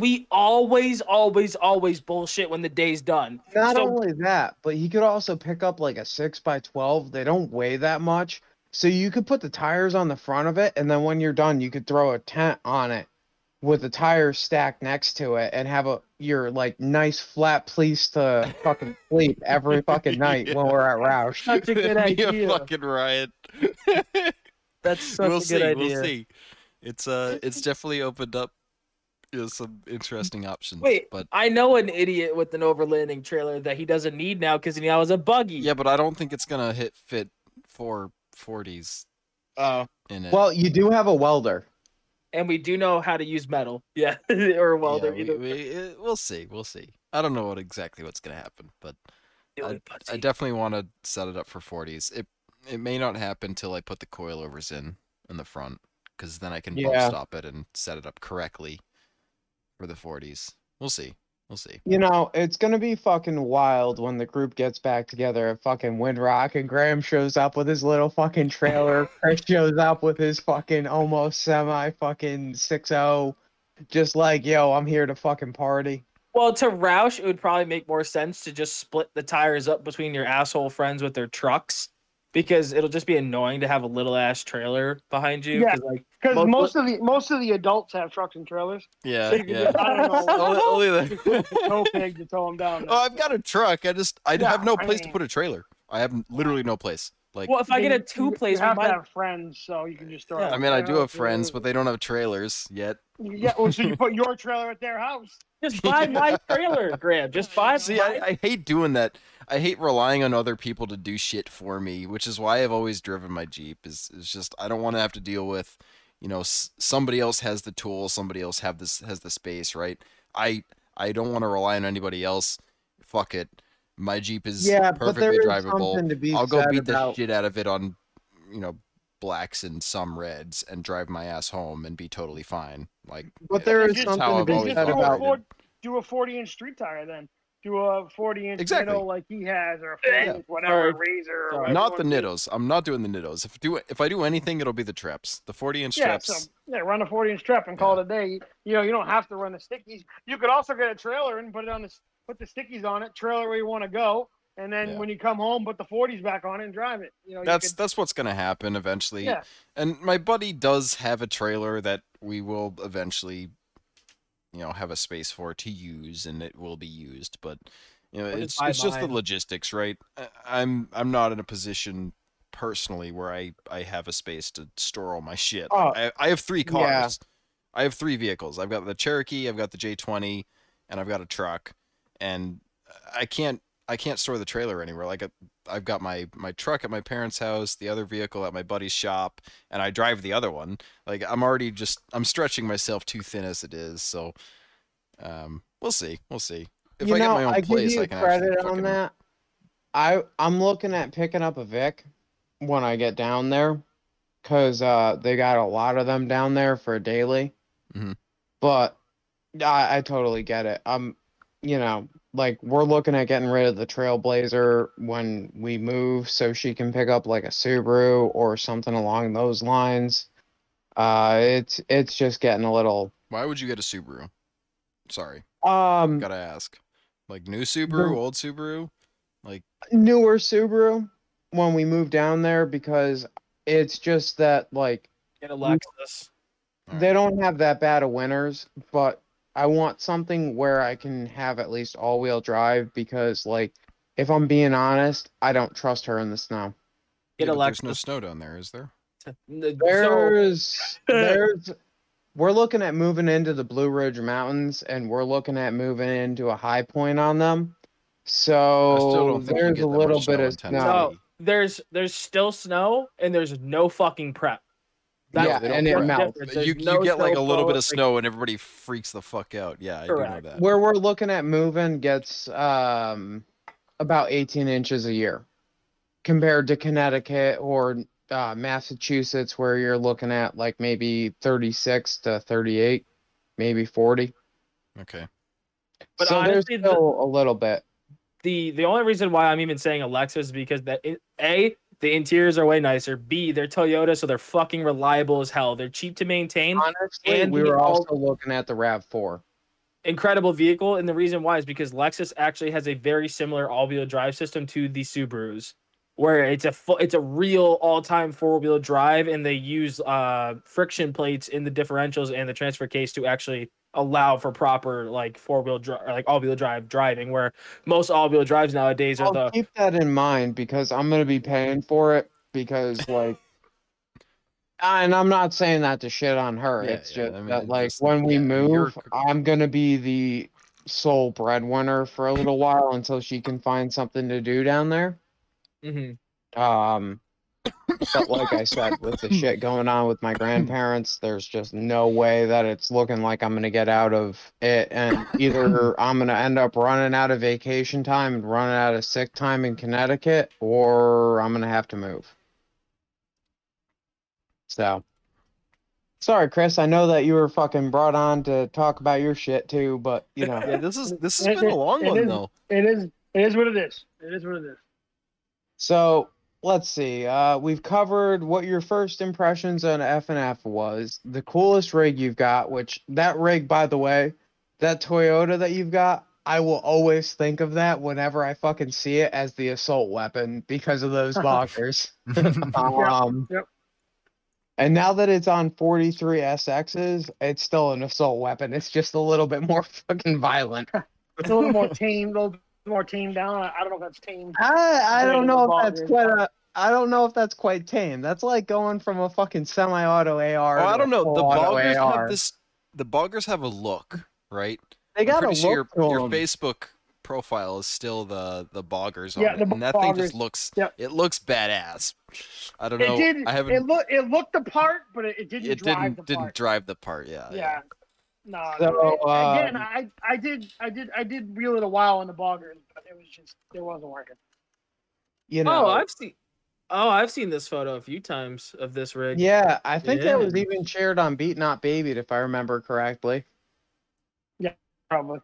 we always bullshit when the day's done. Not only that, but you could also pick up like a 6x12. They don't weigh that much. So you could put the tires on the front of it, and then when you're done, you could throw a tent on it with the tires stacked next to it and have your like nice flat place to fucking sleep every fucking night when we're at Roush. Such a good idea. Be a fucking riot. That's such a good idea. We'll see. It's definitely opened up some interesting options. Wait, I know an idiot with an overlanding trailer that he doesn't need now because he now has a buggy. Yeah, but I don't think it's gonna fit for 40s. Oh. In it. Well, you do have a welder. And we do know how to use metal. Yeah. Or a welder. Yeah, we'll see. I don't know exactly what's going to happen, but I definitely want to set it up for 40s. It may not happen till I put the coilovers in the front, because then I can bump stop it and set it up correctly for the 40s. We'll see. You know, it's going to be fucking wild when the group gets back together at fucking Windrock and Graham shows up with his little fucking trailer. Chris shows up with his fucking almost semi fucking 6.0. Just like, yo, I'm here to fucking party. Well, to Roush, it would probably make more sense to just split the tires up between your asshole friends with their trucks, because it'll just be annoying to have a little ass trailer behind you. Yeah, because most of the adults have trucks and trailers. Yeah. I don't know. Only the tow pig to tow them down. Oh, I've got a truck. I have no place to put a trailer. I have literally no place. Like, well, if I get a two-place, you have to have friends, so you can just throw. Yeah. I mean, I do have friends, but they don't have trailers yet. Yeah, well, so you put your trailer at their house. Just buy my trailer, Graham. Just buy. See, I hate doing that. I hate relying on other people to do shit for me, which is why I've always driven my Jeep. Is just I don't want to have to deal with, you know, somebody else has the tools, somebody else has the space, right? I don't want to rely on anybody else. Fuck it. My Jeep is perfectly drivable. I'll go beat the shit out of it on, you know, blacks and some reds and drive my ass home and be totally fine. Like, but there is something to be said about. Do a 40-inch street tire then. Do a 40-inch Nitto like he has, or a 40-inch whatever Razor. Or not the Nittos. I'm not doing the Nittos. If I do anything, it'll be the Treps. The 40-inch Treps. So, run a 40-inch Trep and call it a day. You know, you don't have to run the stickies. You could also get a trailer and put it on the. Put the stickies on it, trailer where you want to go, and then when you come home, put the 40s back on it and drive it. You know, that's what's going to happen eventually. Yeah. And my buddy does have a trailer that we will eventually, you know, have a space for to use, and it will be used. But you know, it's just the logistics, right? I'm not in a position personally where I have a space to store all my shit. Oh, I have three cars. Yeah. I have three vehicles. I've got the Cherokee, I've got the J20, and I've got a truck. And I can't store the trailer anywhere. Like I've got my truck at my parents' house, the other vehicle at my buddy's shop, and I drive the other one. Like I'm stretching myself too thin as it is. So, we'll see. If I get my own place, I can actually credit on that. I'm looking at picking up a Vic when I get down there, cause they got a lot of them down there for a daily. Mm-hmm. But I totally get it. You know, like we're looking at getting rid of the Trailblazer when we move so she can pick up like a Subaru or something along those lines. It's just getting a little. Why would you get a Subaru? Sorry. Gotta ask. Like new Subaru, old Subaru? Like newer Subaru when we move down there, because it's just that like get a Lexus. They don't have that bad of winters, but I want something where I can have at least all-wheel drive, because, like, if I'm being honest, I don't trust her in the snow. There's no snow down there, is there? There's. We're looking at moving into the Blue Ridge Mountains, and we're looking at moving into a high point on them. So there's a little bit of snow. No, there's still snow, and there's no fucking prep. And it melts. You get like a little bit of snow and everybody freaks the fuck out. Yeah, I do know that. Where we're looking at moving gets about 18 inches a year compared to Connecticut or Massachusetts, where you're looking at like maybe 36 to 38, maybe 40. Okay. But so honestly, there's still a little bit. The only reason why I'm even saying Alexa is because the interiors are way nicer. B, they're Toyota, so they're fucking reliable as hell. They're cheap to maintain. Honestly, and we were also looking at the RAV4. Incredible vehicle, and the reason why is because Lexus actually has a very similar all-wheel drive system to the Subarus, where it's a real all-time four-wheel drive, and they use friction plates in the differentials and the transfer case to actually allow for proper like all-wheel drive driving, where most all-wheel drives nowadays I'll keep that in mind, because I'm going to be paying for it, because like and I'm not saying that to shit on her. When we move I'm going to be the sole breadwinner for a little while until she can find something to do down there. Mm-hmm. But like I said, with the shit going on with my grandparents, there's just no way that it's looking like I'm going to get out of it. And either I'm going to end up running out of vacation time and running out of sick time in Connecticut, or I'm going to have to move. So, sorry, Chris, I know that you were fucking brought on to talk about your shit too, but you know. Yeah, this has been a long one though. It is what it is. It is what it is. So, let's see. We've covered what your first impressions on F&F was. The coolest rig you've got, which that rig, by the way, that Toyota that you've got, I will always think of that whenever I fucking see it as the assault weapon because of those bonkers. Yep. And now that it's on 43 SXs, it's still an assault weapon. It's just a little bit more fucking violent. It's a little more tamed down. I don't know if that's tamed. I don't know if that's quite a I don't know if that's quite tame. That's like going from a fucking semi-auto AR. Oh, I don't know. The boggers have this. The boggers have a look, right? They got a look. Your Facebook profile is still the boggers on it, and that thing just looks. Yep. It looks badass. I don't know. It looked the part, but it didn't drive the part. Yeah. No. So, again, I did reel it a while on the boggers, but it wasn't working. You know. I've seen this photo a few times of this rig. Yeah, I think that was even shared on Beat Not Babied, if I remember correctly. Yeah, probably.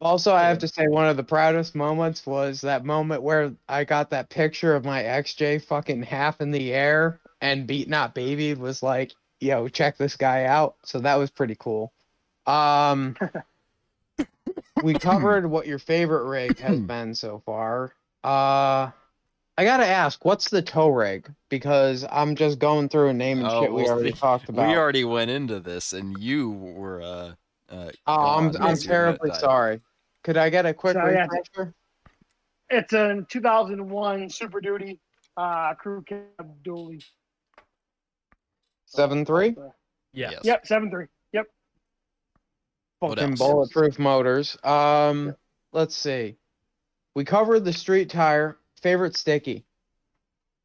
Also, I have to say one of the proudest moments was that moment where I got that picture of my XJ fucking half in the air, and Beat Not Babied was like, yo, check this guy out. So that was pretty cool. We covered what your favorite rig has been so far. I gotta ask, what's the tow rig? Because I'm just going through a name and shit we already talked about. We already went into this, and you were. I'm terribly sorry. Could I get a quick refresher? It's a 2001 Super Duty crew cab dually. 7.3. Yeah. Yes. Yep. 7.3. Yep. Fucking bulletproof motors. Let's see. We covered the street tire. Favorite sticky?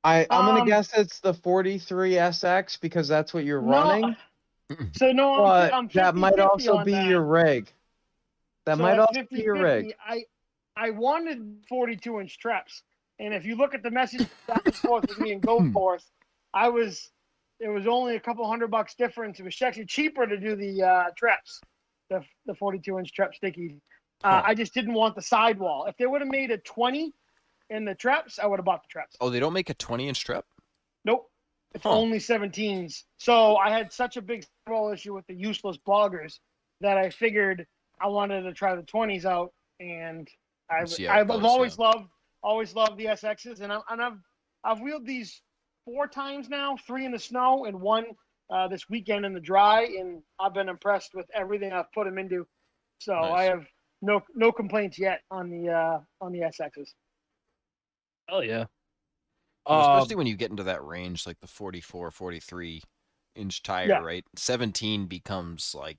I'm gonna guess it's the 43 SX because that's what you're running. So no, I'm 50, that might also be that. Your rig. That so might also 50, be your 50, rig. I wanted 42 inch traps, and if you look at the message back and forth with me and Goforth, it was only a couple $100 difference. It was actually cheaper to do the traps, the 42 inch trap sticky. I just didn't want the sidewall. If they would have made a 20. And the traps, I would have bought the traps. Oh, they don't make a 20-inch trap? Nope. It's only 17s. So I had such a big issue with the useless bloggers that I figured I wanted to try the 20s out. And I've always loved the SXs. And I've wheeled these 4 times now, 3 in the snow and 1 this weekend in the dry. And I've been impressed with everything I've put them into. So nice. I have no complaints yet on the SXs. Hell yeah. Especially when you get into that range, like the 44, 43-inch tire, right? 17 becomes like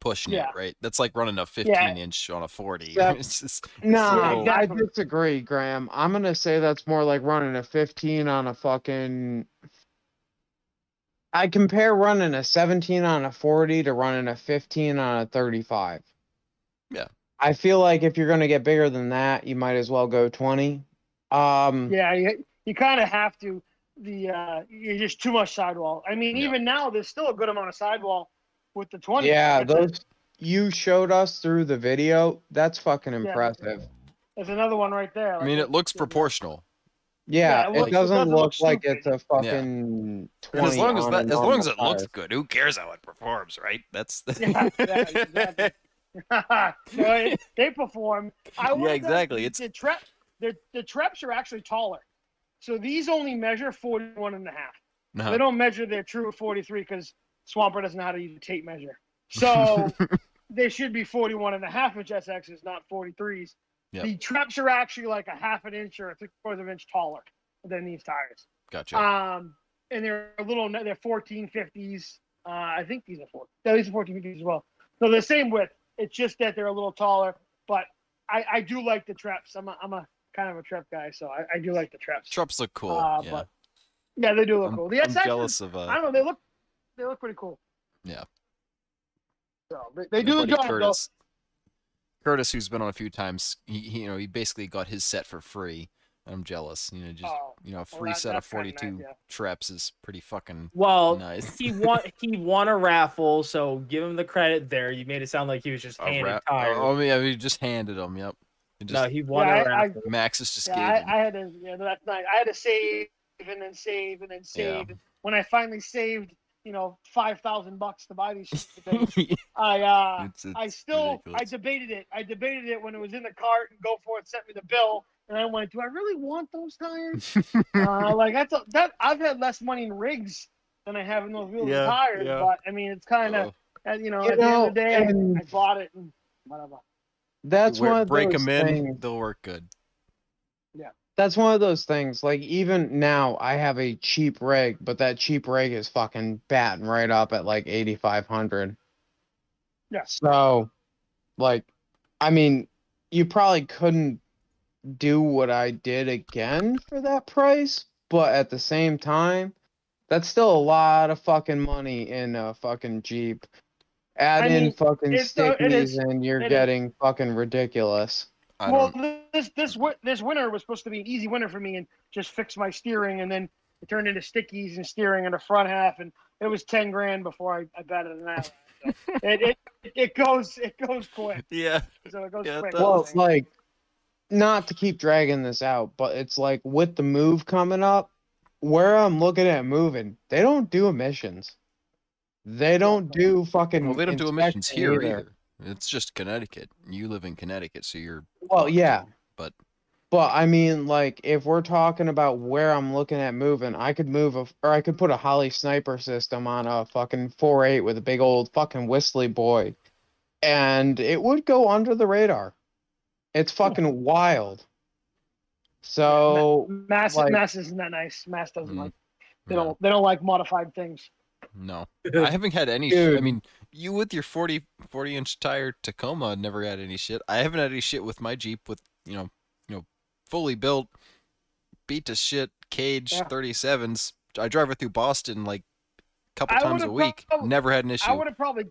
pushing it, right? That's like running a 15-inch on a 40. Yep. I disagree, Graham. I'm going to say that's more like running a 15 on a fucking... I compare running a 17 on a 40 to running a 15 on a 35. Yeah. I feel like if you're going to get bigger than that, you might as well go 20. You kind of have to. You're just too much sidewall. I mean, even now, there's still a good amount of sidewall with the 20. Yeah, those you showed us through the video. That's fucking impressive. There's another one right there. Like, I mean, it looks proportional. Yeah, it doesn't look like it's a fucking 20. As long as it looks good, who cares how it performs, right? That's exactly. They perform. Exactly. The traps are actually taller, so these only measure 41.5. They don't measure their true 43 because Swamper doesn't know how to use a tape measure. So they should be 41.5 inch SXs, not 43s. Yep. The traps are actually like a half an inch or a three-quarters of an inch taller than these tires. Gotcha. And they're they're 1450s. I think these are 1450s as well. So they're the same width. It's just that they're a little taller, but I do like the traps. I'm a kind of a trap guy, so I do like the traps. Traps look cool. But yeah, they do look cool. The SXs, jealous of. I don't know. They look pretty cool. Yeah. So they do enjoy Curtis. Though. Curtis, who's been on a few times, he basically got his set for free. I'm jealous. A free set of 42 traps is pretty fucking nice. He won a raffle, so give him the credit there. You made it sound like he was just handed tires. Oh yeah, he just handed them. Yep. He won a raffle. Max is just gave him. That's nice. I had to save. Yeah. When I finally saved, $5,000 to buy these things, I debated it. I debated it when it was in the cart, and Goforth sent me the bill. And I went, do I really want those tires? I've had less money in rigs than I have in those wheels and tires. Yeah. But I mean, it's kind of, at the end of the day, I bought it and whatever. Break them in; they'll work good. Yeah. That's one of those things. Like, even now, I have a cheap rig, but that cheap rig is fucking batting right up at like 8,500. Yeah. So, like, I mean, you probably couldn't do what I did again for that price, but at the same time, that's still a lot of fucking money in a fucking Jeep. Add in fucking stickies, and you're getting fucking ridiculous. Well, this winter was supposed to be an easy winter for me and just fix my steering, and then it turned into stickies and steering in the front half, and it was 10 grand before I batted an eye. So it goes quick. Yeah. So it goes quick. Well, it's like, not to keep dragging this out, but it's like with the move coming up, where I'm looking at moving, they don't do emissions. They don't do fucking... Well, they don't do emissions here either. It's just Connecticut. You live in Connecticut, so you're... Well, yeah. But I mean, like, if we're talking about where I'm looking at moving, I could move I could put a Holley Sniper system on a fucking 4.8 with a big old fucking Whistly boy, and it would go under the radar. It's fucking wild. So... Mass isn't that nice. Mass doesn't like... They don't like modified things. No, I haven't had any. Dude. I mean, you with your 40-inch tire Tacoma never had any shit. I haven't had any shit with my Jeep with, you know, fully built, beat to shit cage 37s. I drive it through Boston like a couple times a week. Never had an issue. I would have probably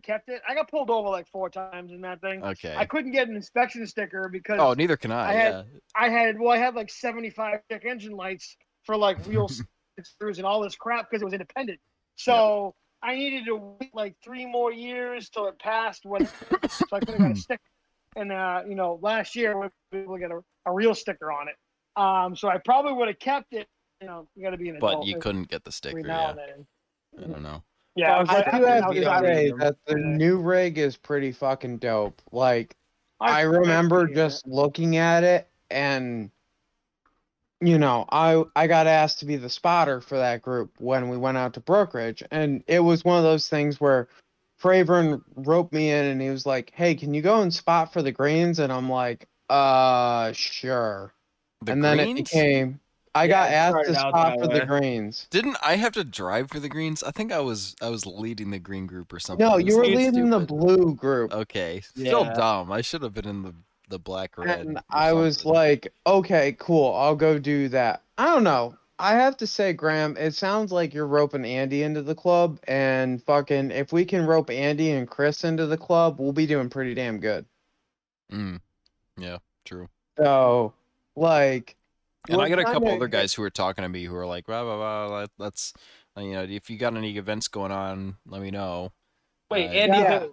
kept it. I got pulled over like 4 times in that thing. Okay. I couldn't get an inspection sticker because. Oh, neither can I. I had like 75 engine lights for like wheels. Screws and all this crap because it was independent, so I needed to wait like 3 more years till it passed when so I could have got a sticker, and last year we were able to get a real sticker on it, so I probably would have kept it. You got to be an adult, but you couldn't get the sticker. I don't know. I do have to say that the new rig is pretty fucking dope. Like, I remember just looking at it, and I got asked to be the spotter for that group when we went out to Brookridge, and it was one of those things where Craven roped me in, and he was like, "Hey, can you go and spot for the greens?" And I'm like, sure." I got asked to spot for the greens. Didn't I have to drive for the greens? I think I was leading the green group or something. No, you were leading the blue group. Okay, still dumb. I should have been in the black red. And I was like, okay, cool, I'll go do that. I don't know. I have to say, Graham, it sounds like you're roping Andy into the club, and fucking if we can rope Andy and Chris into the club, we'll be doing pretty damn good. Yeah, true. So, like... And I got a couple other guys who are talking to me who are like, blah, blah, blah, let's... if you got any events going on, let me know. Wait, Andy... Yeah.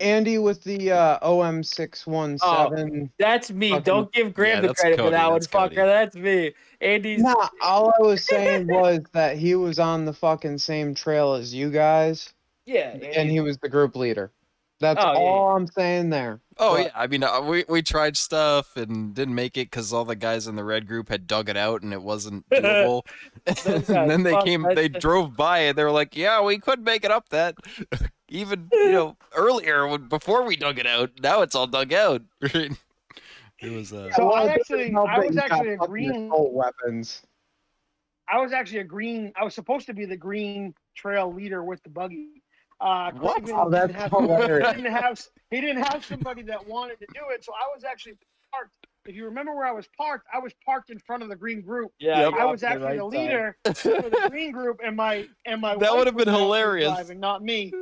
Andy with the OM617. Oh, that's me. Fucking... Don't give Graham the credit for that one, fucker. That's me. Andy's. Nah, all I was saying was that he was on the fucking same trail as you guys. Yeah. And he was the group leader. That's all I'm saying there. Oh, yeah. I mean, we tried stuff and didn't make it because all the guys in the red group had dug it out and it wasn't doable. And then they drove by and they were like, yeah, we could make it up that. Even, earlier before we dug it out, now it's all dug out. It was So I was actually agreeing. Weapons. I was supposed to be the green trail leader with the buggy. What? He didn't have somebody that wanted to do it, so I was actually parked. If you remember where I was parked in front of the green group. Yeah, I was actually the leader for the green group, and my that would have been hilarious. Driving, not me.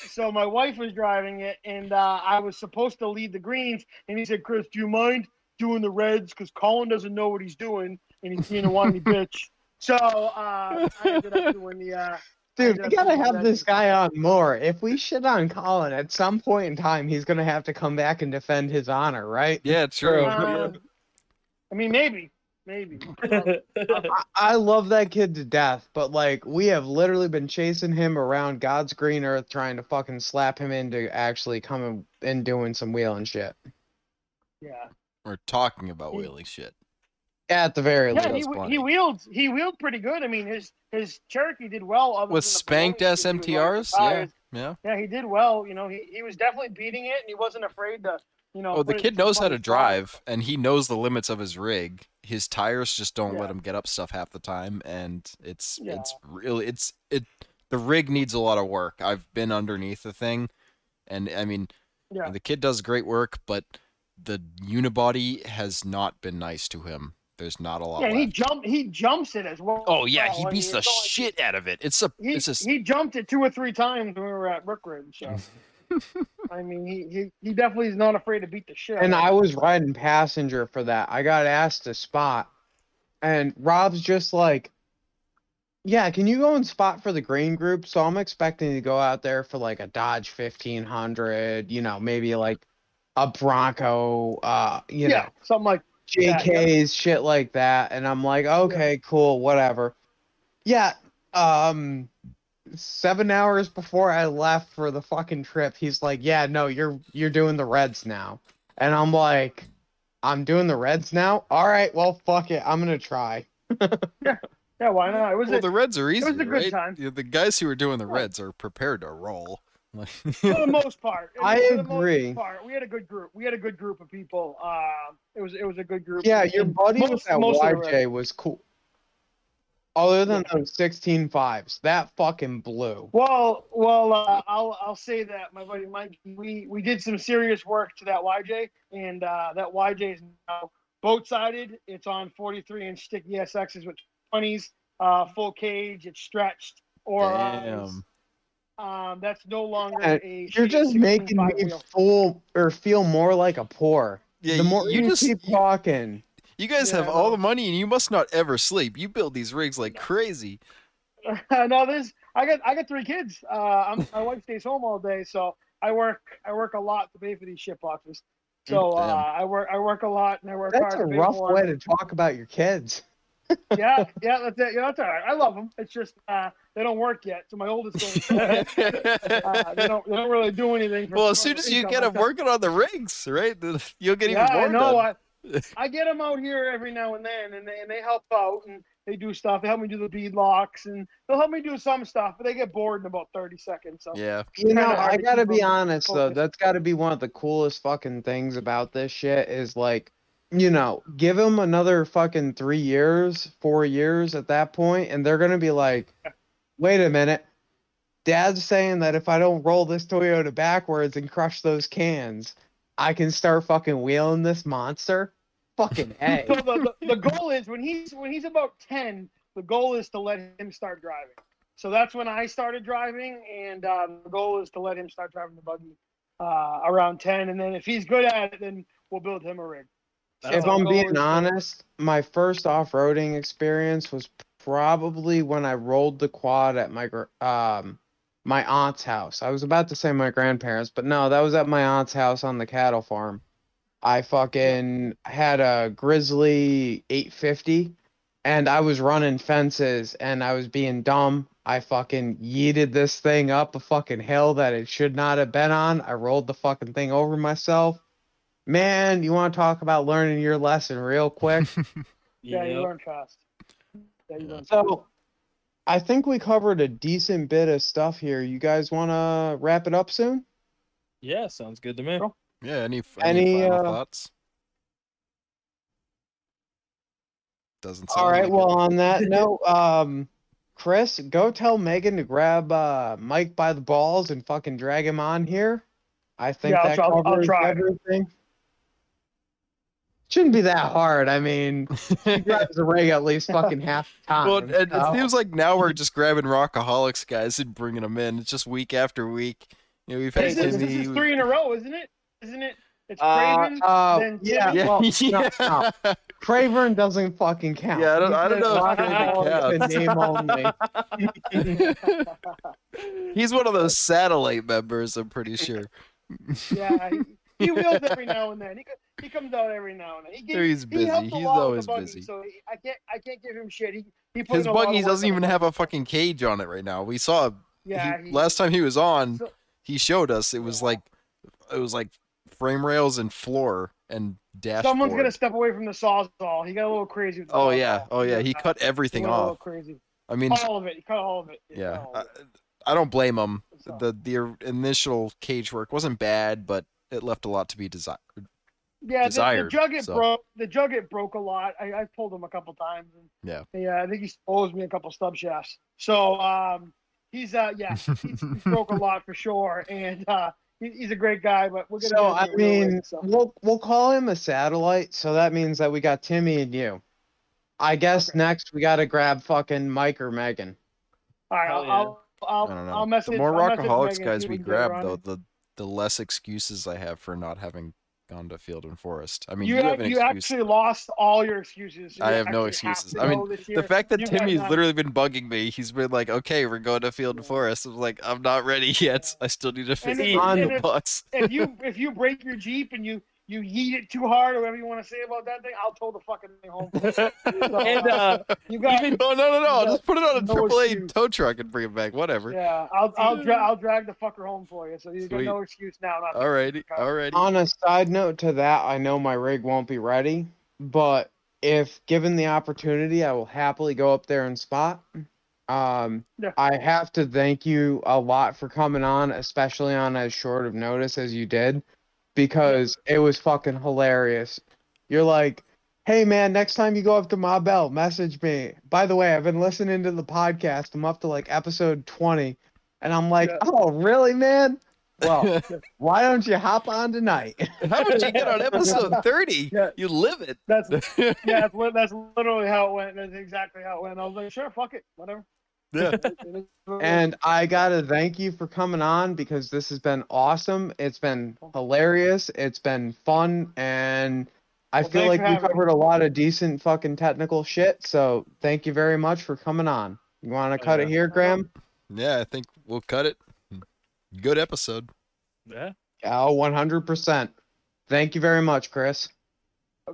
So my wife was driving it, and I was supposed to lead the greens. And he said, "Chris, do you mind doing the reds? Because Colin doesn't know what he's doing, and he's being a whiny bitch." So I ended up doing the. Dude, we gotta have this guy on more. If we shit on Colin, at some point in time, he's gonna have to come back and defend his honor, right? Yeah, true. I mean, maybe. I love that kid to death, but like, we have literally been chasing him around God's green earth, trying to fucking slap him into actually coming and doing some wheeling shit. Yeah. Or talking about wheeling shit. At the very least, he wheeled pretty good. I mean, his Cherokee did well. With spanked SMTRs, yeah, he did well. He was definitely beating it, and he wasn't afraid to you know. Oh, the kid knows how to drive, and he knows the limits of his rig. His tires just don't let him get up stuff half the time, and it's really the rig needs a lot of work. I've been underneath the thing, and I mean, the kid does great work, but the unibody has not been nice to him. There's not a lot. Yeah, he jumps it as well. Oh yeah, he beats the shit out of it. He jumped it 2 or 3 times when we were at Brookridge. So. I mean, he definitely is not afraid to beat the shit. And I was riding passenger for that. I got asked to spot, and Rob's just like, "Yeah, can you go and spot for the green group?" So I'm expecting to go out there for like a Dodge 1500, you know, maybe like a Bronco, you know, something like. JK's shit like that, and I'm like, okay, cool, whatever. 7 hours before I left for the fucking trip, he's like, yeah, no, you're doing the reds now. And I'm like, I'm doing the reds now? All right, well, fuck it, I'm gonna try. yeah, why not? The reds are easy, it was a good time. Yeah, the guys who are doing the reds are prepared to roll. For the most part, we had a good group. We had a good group of people. It was a good group. Yeah, your buddy with that YJ was cool. Other than those 16.5s, that fucking blew. Well, I'll say that my buddy Mike, we did some serious work to that YJ, and that YJ is now boat sided. It's on 43-inch stick ESXs with 20s, full cage. It's stretched or. Damn. That's no longer a. You're just making me feel more like a poor. Yeah, the more you just keep talking. You guys have all the money, and you must not ever sleep. You build these rigs like crazy. No, I got 3 kids. My wife stays home all day, so I work a lot to pay for these shit boxes. So I work a lot, and I work hard. That's a rough way to talk about your kids. yeah, that's it. Yeah, that's all right. I love them. It's just they don't work yet. So my oldest one, they don't really do anything. Well, as soon as you get them working on the rigs, right, you'll get even more. I get them out here every now and then, and they help out and they do stuff. They help me do the bead locks and they'll help me do some stuff, but they get bored in about 30 seconds. So. Yeah, you know, I gotta be honest though. That's gotta be one of the coolest fucking things about this shit is like. You know, give them another fucking 4 years at that point, and they're going to be like, wait a minute. Dad's saying that if I don't roll this Toyota backwards and crush those cans, I can start fucking wheeling this monster. Fucking A. So the goal is when he's about 10, the goal is to let him start driving. So that's when I started driving, and the goal is to let him start driving the buggy around 10. And then if he's good at it, then we'll build him a rig. If I'm being honest, my first off-roading experience was probably when I rolled the quad at my my aunt's house. I was about to say my grandparents, but no, that was at my aunt's house on the cattle farm. I fucking had a Grizzly 850, and I was running fences, and I was being dumb. I fucking yeeted this thing up a fucking hill that it should not have been on. I rolled the fucking thing over myself. Man, you want to talk about learning your lesson real quick? Yeah, you learn fast. So, I think we covered a decent bit of stuff here. You guys want to wrap it up soon? Yeah, sounds good to me. Cool. Yeah, any final thoughts? Doesn't sound all right, well, good. On that note, Chris, go tell Megan to grab Mike by the balls and fucking drag him on here. I think that covers everything. Shouldn't be that hard. I mean, he grabs the rig at least fucking half the time. Well, and it seems like now we're just grabbing Rockaholics guys and bringing them in. It's just week after week. You know, we've had this is 3 in a row, isn't it? It's Craven. Then Timmy. Well, no. Craven doesn't fucking count. Yeah, I don't know if Craven counts. Name only. He's one of those satellite members, I'm pretty sure. Yeah, he wheels every now and then. He comes out every now and then. He's busy. He's always busy. So I can't give him shit. His buggy doesn't even have a fucking cage on it right now. We saw. Last time he was on, he showed us. It was like frame rails and floor and dashboard. Someone's gonna step away from the sawzall. He got a little crazy. With the sawzall. Oh yeah. He cut everything off. A little crazy. I mean, He cut all of it. Yeah. I don't blame him. The initial cage work wasn't bad, but it left a lot to be desired. Yeah, the jugget broke a lot. I pulled him a couple times. And I think he owes me a couple stub shafts. So he broke a lot for sure, and he's a great guy. But we're gonna. So I mean, we'll call him a satellite. So that means that we got Timmy and you. I guess next we got to grab fucking Mike or Megan. All right, I'll message. The more Rockaholics guys we grab, though, the less excuses I have for not having gone to Field and Forest. I mean, you actually lost all your excuses. I have no excuses. I mean, the fact that Timmy's literally been bugging me, he's been like, okay, we're going to Field and Forest. I'm like, I'm not ready yet. I still need to fit on the bus. If you break your Jeep and you yeet it too hard, or whatever you want to say about that thing, I'll tow the fucking thing home. So, and no. I'll just put it on a AAA tow truck and bring it back. Whatever. Yeah, I'll drag the fucker home for you. So you got no excuse now. Alrighty. On a side note to that, I know my rig won't be ready, but if given the opportunity, I will happily go up there and spot. I have to thank you a lot for coming on, especially on as short of notice as you did. Because it was fucking hilarious. You're like, hey man, next time you go up to Ma Bell, message me. By the way, I've been listening to the podcast. I'm up to like episode 20. And I'm like, oh, really, man? Well, why don't you hop on tonight? How would you get on episode 30? Yeah. You live it. That's literally how it went. That's exactly how it went. I was like, sure, fuck it, whatever. Yeah. And I gotta thank you for coming on, because this has been awesome. It's been hilarious. It's been fun, and I feel like we covered a lot of decent fucking technical shit. So thank you very much for coming on. You want to cut it here, Graham? Yeah, I think we'll cut it. Good episode. Yeah. Oh, 100%. Thank you very much, Chris.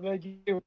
Thank you.